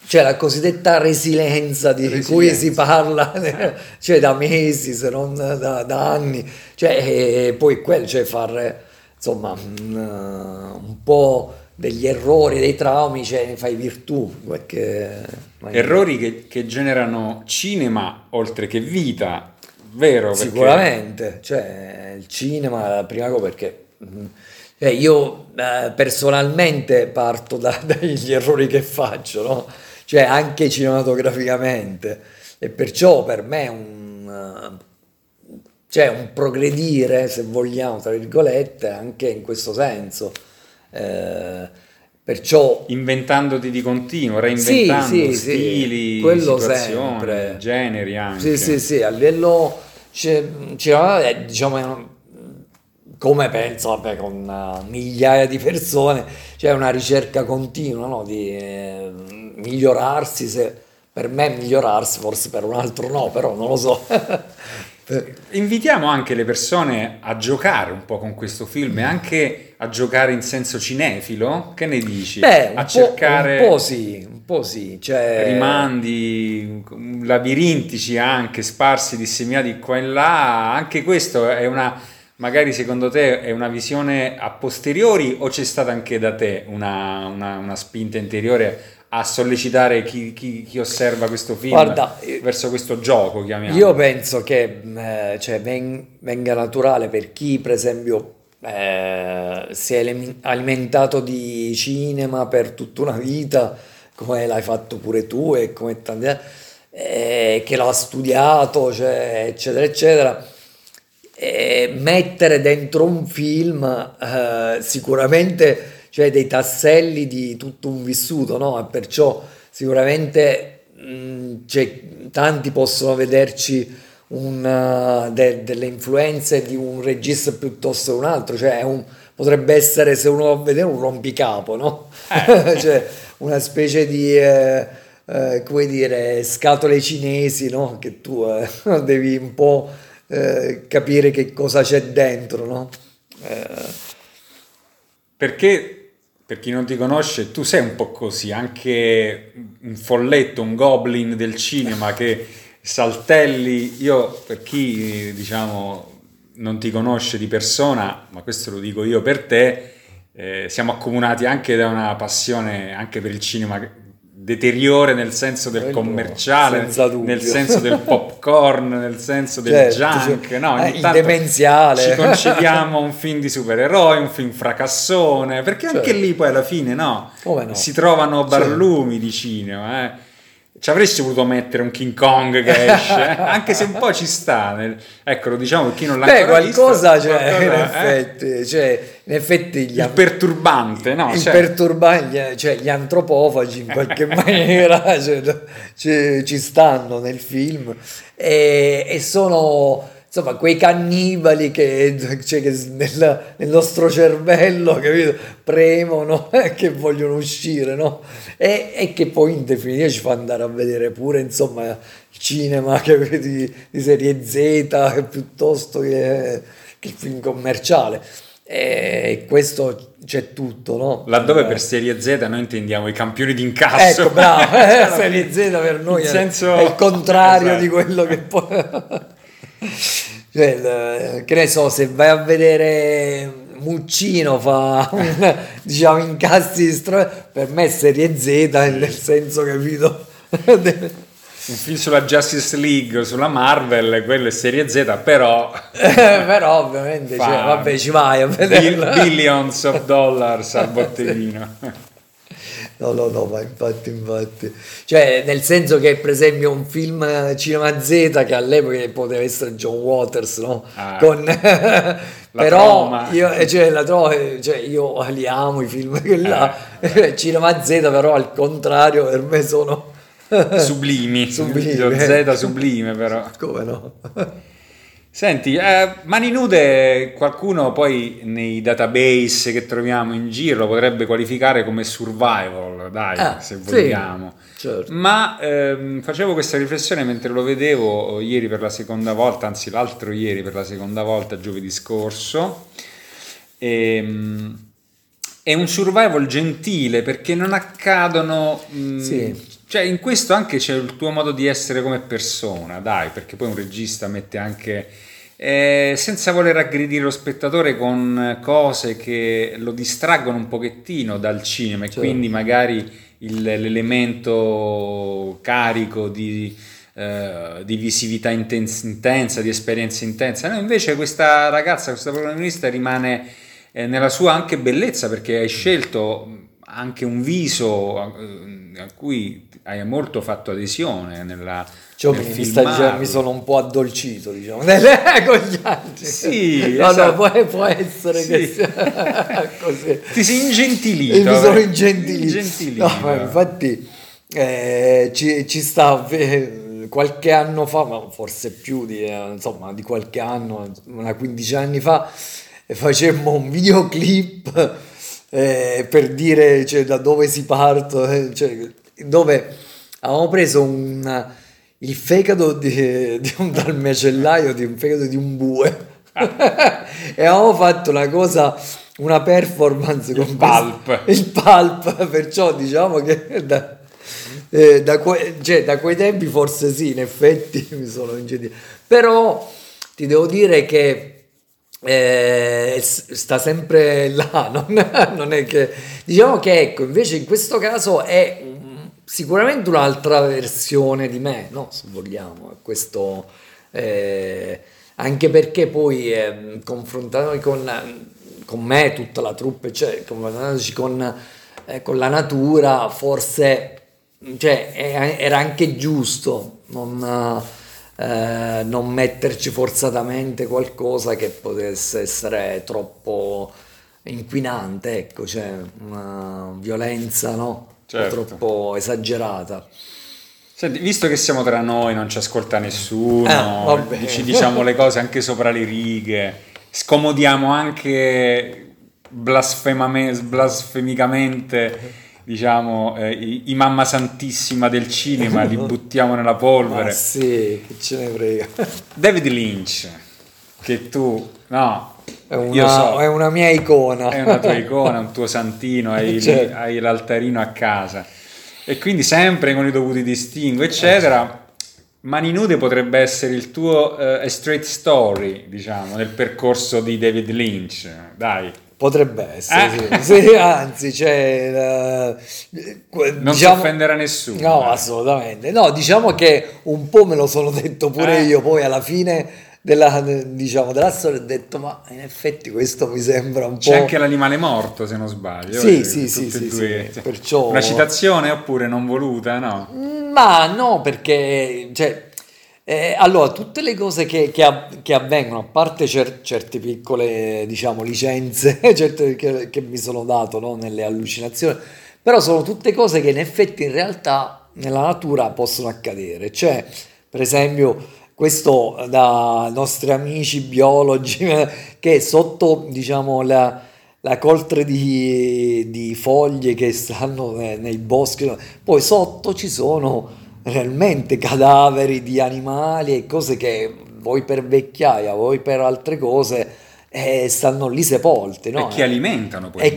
Cioè la cosiddetta resilienza di cui si parla cioè da mesi, se non da anni. Cioè, poi cioè fare insomma un po' degli errori, dei traumi, cioè ne fai virtù. Errori che generano cinema oltre che vita, vero? Sicuramente, perché... cioè il cinema la prima cosa, perché... io personalmente parto dagli errori che faccio, no? Cioè anche cinematograficamente, e perciò per me è un progredire, se vogliamo, tra virgolette, anche in questo senso, perciò inventandoti di continuo, reinventando stili, situazioni, sempre. Generi anche. Sì, a livello cinematografico, diciamo, come penso, vabbè, con migliaia di persone, c'è una ricerca continua, no? Di migliorarsi, se per me migliorarsi, forse per un altro no, però non lo so. Invitiamo anche le persone a giocare un po' con questo film e anche a giocare in senso cinefilo, che ne dici? A cercare un po' sì, cioè... rimandi labirintici anche, sparsi, disseminati qua e là, anche questo è una... Magari secondo te è una visione a posteriori o c'è stata anche da te una spinta interiore a sollecitare chi osserva questo film, guarda, verso questo gioco, chiamiamolo? Io penso che venga naturale per chi per esempio si è alimentato di cinema per tutta una vita, come l'hai fatto pure tu e come tanti altri, che l'ha studiato, cioè, eccetera eccetera. Mettere dentro un film sicuramente cioè dei tasselli di tutto un vissuto, no? E perciò sicuramente tanti possono vederci delle influenze di un regista piuttosto che un altro, cioè è un potrebbe essere, se uno va a vedere, un rompicapo, no? Cioè una specie di come dire, scatole cinesi, no? Che tu devi un po' capire che cosa c'è dentro, no? Perché, per chi non ti conosce, tu sei un po' così, anche un folletto, un goblin del cinema che saltelli. Io, per chi, diciamo, non ti conosce di persona, ma questo lo dico io per te, siamo accomunati anche da una passione anche per il cinema deteriore, nel senso del commerciale, nel senso del popcorn, nel senso del junk, cioè, no, ogni tanto demenziale ci concediamo un film di supereroi, un film fracassone, perché anche lì poi alla fine, no, no, si trovano barlumi di cinema, eh. Ci avresti voluto mettere un King Kong che esce, anche se un po' ci sta, ecco, lo diciamo per chi non l'ha ancora visto. In effetti il perturbante, no? Il perturbante, cioè gli antropofagi in qualche maniera, ci stanno nel film, e sono, insomma, quei cannibali che nel nostro cervello, capito, premono, che vogliono uscire, no? E che poi in definitiva ci fa andare a vedere pure, insomma, il cinema di serie Z piuttosto che il film commerciale. E questo c'è tutto, no? Laddove per serie Z noi intendiamo i campioni d'incasso. Ecco, bravo, serie Z per noi è il contrario, esatto, di quello che poi... Cioè, che ne so, se vai a vedere Muccino fa diciamo incassi per me è serie Z, nel senso, capito, un film sulla Justice League, sulla Marvel, quello è serie Z, però però ovviamente cioè, vabbè, ci vai a vederlo. Billions of dollars al botteghino. No, ma infatti, cioè, nel senso che, per esempio, un film Cinema Z che all'epoca poteva essere John Waters, no? Con però io li amo i film che Cinema Z, però al contrario per me sono sublimi. Lo Z sublime, però come no? Senti, Mani nude, qualcuno poi nei database che troviamo in giro potrebbe qualificare come survival, dai, se vogliamo. Sì, certo. Ma facevo questa riflessione mentre lo vedevo ieri per la seconda volta, anzi l'altro ieri per la seconda volta, giovedì scorso. È un survival gentile, perché non accadono... Sì. Cioè, in questo anche c'è il tuo modo di essere come persona, dai, perché poi un regista mette anche... senza voler aggredire lo spettatore con cose che lo distraggono un pochettino dal cinema, e quindi magari l'elemento carico di visività intensa, di esperienza intensa. No, invece questa ragazza, questa protagonista rimane nella sua anche bellezza, perché hai scelto... anche un viso a cui hai molto fatto adesione nel mi sono un po' addolcito, diciamo, con gli altri. Sì, esatto. Può essere che così. Ti sei ingentilito. Mi sono ingentilito. No, ma infatti ci sta qualche anno fa, ma forse più di qualche anno, una 15 anni fa, facemmo un videoclip per dire, cioè, da dove si parte, cioè, dove avevamo preso il fegato dal macellaio di un fegato di un bue e avevamo fatto una performance con il pulp, perciò diciamo che da quei tempi forse sì, in effetti mi sono ingenito. Però ti devo dire che sta sempre là, non è che, diciamo che, ecco, invece in questo caso è sicuramente un'altra versione di me, no, se vogliamo, questo, anche perché poi confrontandoci con me, tutta la troupe, cioè, confrontandoci con la natura, forse, cioè, era anche giusto non metterci forzatamente qualcosa che potesse essere troppo inquinante, ecco, cioè una violenza, no? Certo. Troppo esagerata. Senti, visto che siamo tra noi, non ci ascolta nessuno, ci diciamo le cose anche sopra le righe, scomodiamo anche blasfemicamente... diciamo, i mamma santissima del cinema, li buttiamo nella polvere. Ma sì, che ce ne frega. David Lynch, che tu, no, è una mia icona. È una tua icona, un tuo santino, certo. Hai l'altarino a casa. E quindi sempre con i dovuti distinguo, eccetera. Mani nude potrebbe essere il tuo a straight story, diciamo, nel percorso di David Lynch, dai. Potrebbe essere, sì. Sì, anzi, cioè, non si offenderà nessuno. No, assolutamente. No, diciamo che un po' me lo sono detto pure io, poi alla fine della storia ho detto, ma in effetti questo mi sembra un po'... C'è anche l'animale morto, se non sbaglio. Sì, sì, perciò... Una citazione oppure non voluta, no? Ma no, perché... Cioè, allora, tutte le cose che avvengono, a parte certe piccole, diciamo, licenze che mi sono dato, no? Nelle allucinazioni, però sono tutte cose che in effetti in realtà nella natura possono accadere. Cioè, per esempio, questo da nostri amici biologi, che sotto, diciamo, la coltre di foglie che stanno nei boschi, poi sotto ci sono... realmente cadaveri di animali e cose che voi per vecchiaia, voi per altre cose stanno lì sepolte, no? E che alimentano poi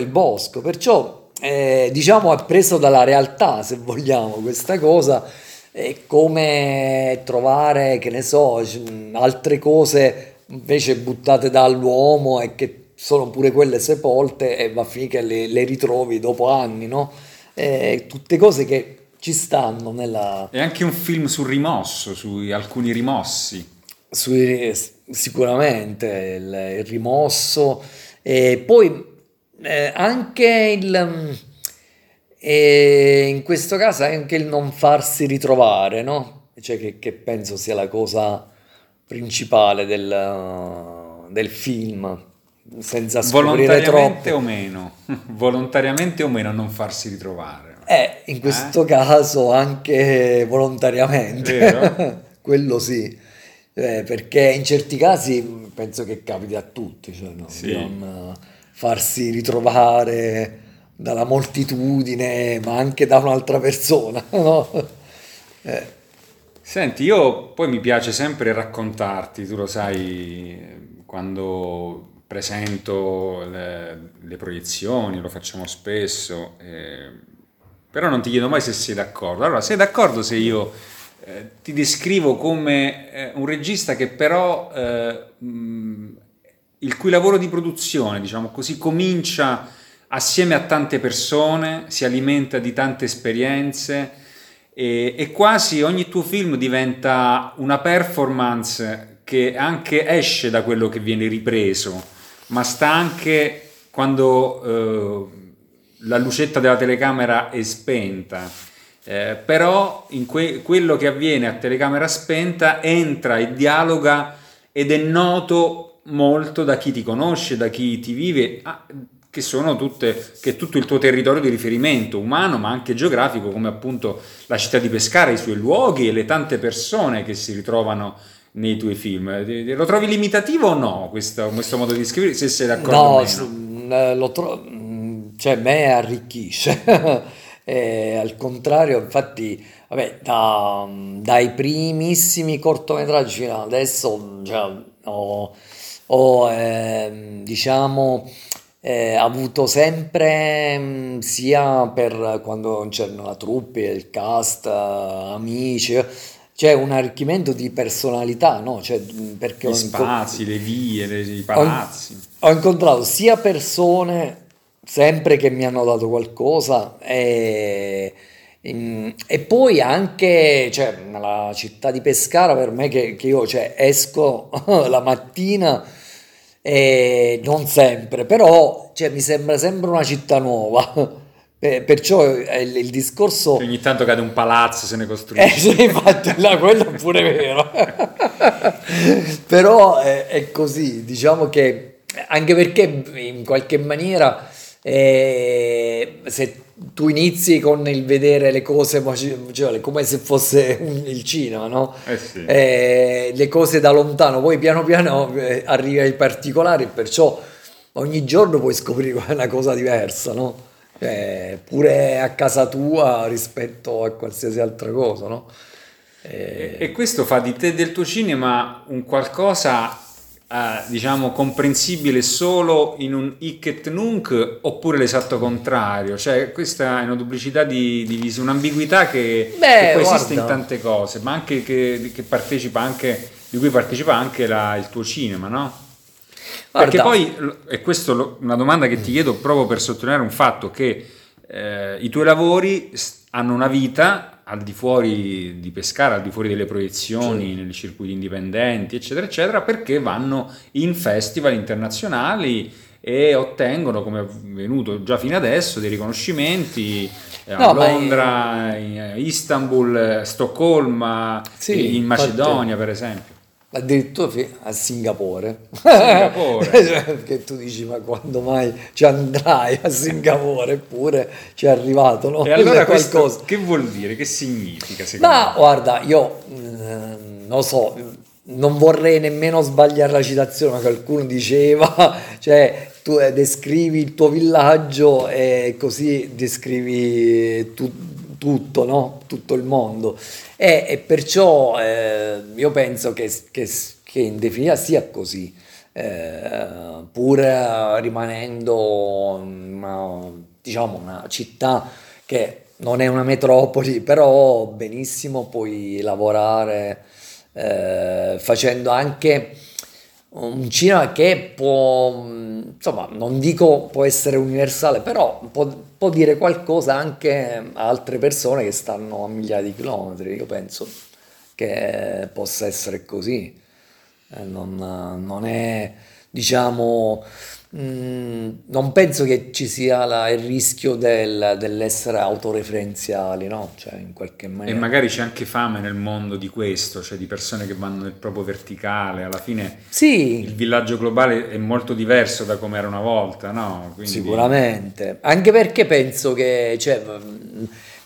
il bosco, perciò diciamo è preso dalla realtà, se vogliamo, questa cosa. È come trovare, che ne so, altre cose invece buttate dall'uomo e che sono pure quelle sepolte, e va a finire che le ritrovi dopo anni, no? Tutte cose che ci stanno nella... E anche un film sul rimosso, su alcuni rimossi. Sicuramente il rimosso. E poi anche in questo caso anche il non farsi ritrovare, no? Cioè che penso sia la cosa principale del film. Senza scoprire troppo. Volontariamente o meno non farsi ritrovare. In questo caso anche volontariamente, vero? Quello sì, perché in certi casi penso che capiti a tutti, cioè, no? Sì. Non farsi ritrovare dalla moltitudine, ma anche da un'altra persona, no? Senti, io poi mi piace sempre raccontarti, tu lo sai, quando presento le proiezioni, lo facciamo spesso, però non ti chiedo mai se sei d'accordo. Allora, sei d'accordo se io ti descrivo come un regista che però il cui lavoro di produzione, diciamo così, comincia assieme a tante persone, si alimenta di tante esperienze e quasi ogni tuo film diventa una performance che anche esce da quello che viene ripreso, ma sta anche quando... la lucetta della telecamera è spenta, però in quello che avviene a telecamera spenta entra e dialoga ed è noto molto da chi ti conosce, da chi ti vive, che è tutto il tuo territorio di riferimento umano ma anche geografico, come appunto la città di Pescara, i suoi luoghi e le tante persone che si ritrovano nei tuoi film. Lo trovi limitativo o no questo modo di scrivere, se sei d'accordo? No, lo trovo... Cioè, me arricchisce, al contrario, infatti, vabbè, dai primissimi cortometraggi fino ad adesso, cioè, ho avuto sempre, sia per quando c'erano la troupe, il cast, amici, cioè un arricchimento di personalità, no? Cioè, perché gli spazi, le vie, i palazzi. Ho incontrato sia persone... sempre che mi hanno dato qualcosa e poi anche, cioè, la città di Pescara per me, che io, cioè, esco la mattina e non sempre, però, cioè, mi sembra sempre una città nuova, perciò il discorso che ogni tanto cade un palazzo, se ne costruisce, infatti, là, quello è pure vero. Però è così, diciamo, che anche perché in qualche maniera se tu inizi con il vedere le cose, cioè, come se fosse il cinema, no? Sì. Le cose da lontano, poi piano piano arriva ai particolari, perciò ma ogni giorno puoi scoprire una cosa diversa, no? Pure a casa tua rispetto a qualsiasi altra cosa, no? E questo fa di te, del tuo cinema, un qualcosa diciamo comprensibile solo in un hic et nunc, oppure l'esatto contrario? Cioè questa è una duplicità di visione, un'ambiguità che poi guarda, esiste in tante cose, ma anche che partecipa anche, di cui partecipa anche il tuo cinema, no? Guarda. Perché poi, e questa è una domanda che ti chiedo proprio per sottolineare un fatto, che i tuoi lavori hanno una vita al di fuori di Pescara, al di fuori delle proiezioni, sì, nei circuiti indipendenti, eccetera, eccetera, perché vanno in festival internazionali e ottengono, come è avvenuto già fino adesso, dei riconoscimenti a Londra, a Istanbul, a Stoccolma, sì, in Macedonia, per esempio. Addirittura a Singapore. Che tu dici, ma quando mai ci andrai a Singapore? Eppure ci è arrivato, no? E allora qualcosa, che vuol dire, che significa secondo me? Guarda, io non so, non vorrei nemmeno sbagliare la citazione, ma qualcuno diceva, cioè tu descrivi il tuo villaggio e così descrivi tutto, no? Tutto il mondo, e perciò io penso che in definitiva sia così, pur rimanendo diciamo una città che non è una metropoli, però benissimo puoi lavorare facendo anche un cinema che può, insomma, non dico può essere universale, però può dire qualcosa anche a altre persone che stanno a migliaia di chilometri. Io penso che possa essere così, non è, diciamo, non penso che ci sia il rischio dell'essere autoreferenziali, no? Cioè, in qualche maniera. E magari c'è anche fame nel mondo di questo, cioè di persone che vanno nel proprio verticale. Alla fine sì, il villaggio globale è molto diverso da come era una volta, no? Quindi... Sicuramente, anche perché penso che, cioè,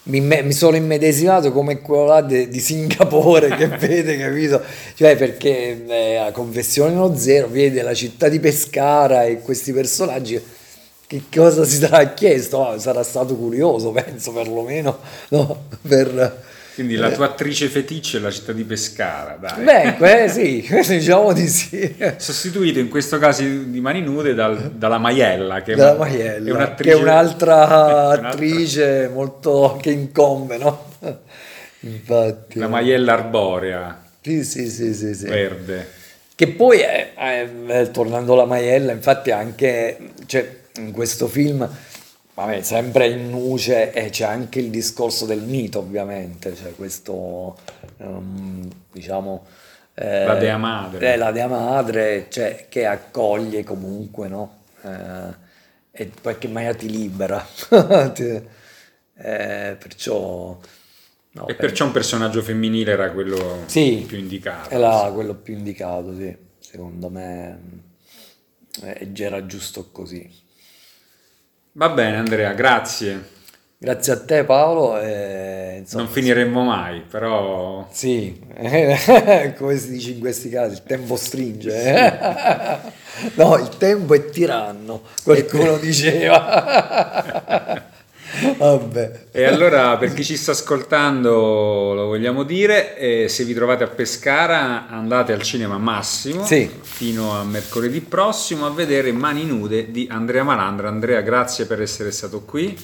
mi sono immedesimato come quello là di Singapore che vede, capito? Cioè, perché a Confessione No Zero vede la città di Pescara e questi personaggi, che cosa si sarà chiesto? Sarà stato curioso, penso, perlomeno, no? Quindi la tua attrice feticcia è la città di Pescara, dai. Sì, diciamo di sì. Sostituito in questo caso di Mani Nude dalla Maiella, che è un'altra attrice molto che incombe, no? Infatti. La Maiella arborea. Sì. Verde. Che poi, tornando alla Maiella, infatti anche, cioè, in questo film... Vabbè, sempre in nuce, e c'è anche il discorso del mito, ovviamente, cioè questo, diciamo, la dea madre, cioè, che accoglie comunque, no? E in qualche maniera ti libera. Perciò no, perciò un personaggio femminile era quello, sì, più indicato. Era quello più indicato, sì, secondo me, era giusto così. Va bene, Andrea, grazie. Grazie a te, Paolo. Insomma, non finiremmo mai, però... Sì, come si dice in questi casi, il tempo stringe. Sì. No, il tempo è tiranno, qualcuno diceva. Vabbè. E allora, per chi ci sta ascoltando, lo vogliamo dire, se vi trovate a Pescara andate al Cinema Massimo, sì, fino a mercoledì prossimo a vedere Mani Nude di Andrea Malandra. Andrea, grazie per essere stato qui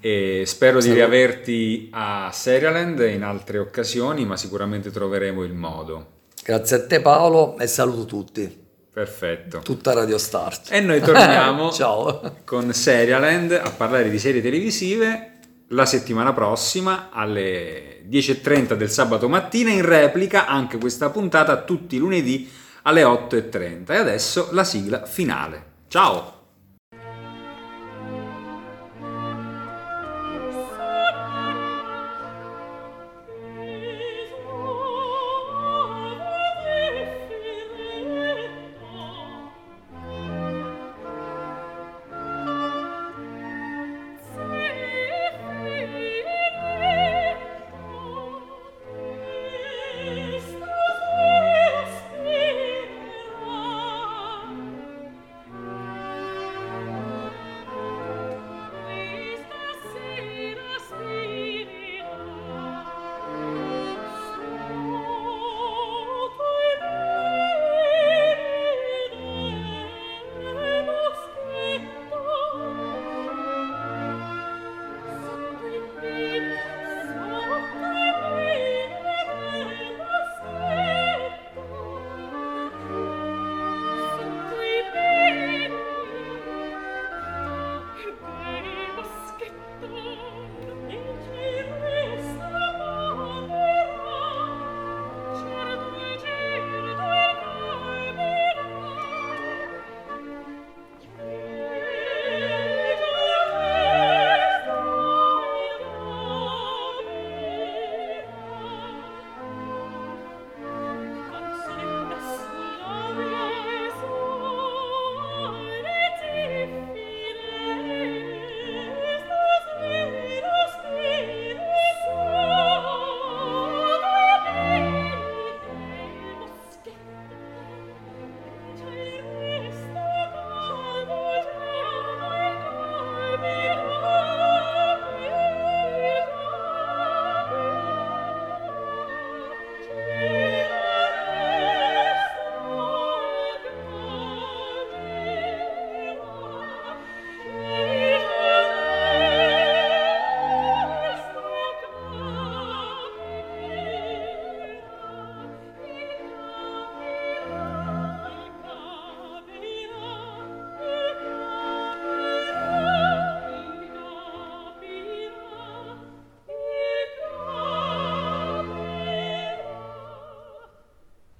e spero di riaverti a Serialand in altre occasioni, ma sicuramente troveremo il modo. Grazie a te, Paolo, e saluto tutti. Perfetto. Tutta Radio Start. E noi torniamo ciao, con Serialand a parlare di serie televisive la settimana prossima alle 10:30 del sabato mattina, in replica anche questa puntata tutti i lunedì alle 8:30. E adesso la sigla finale. Ciao!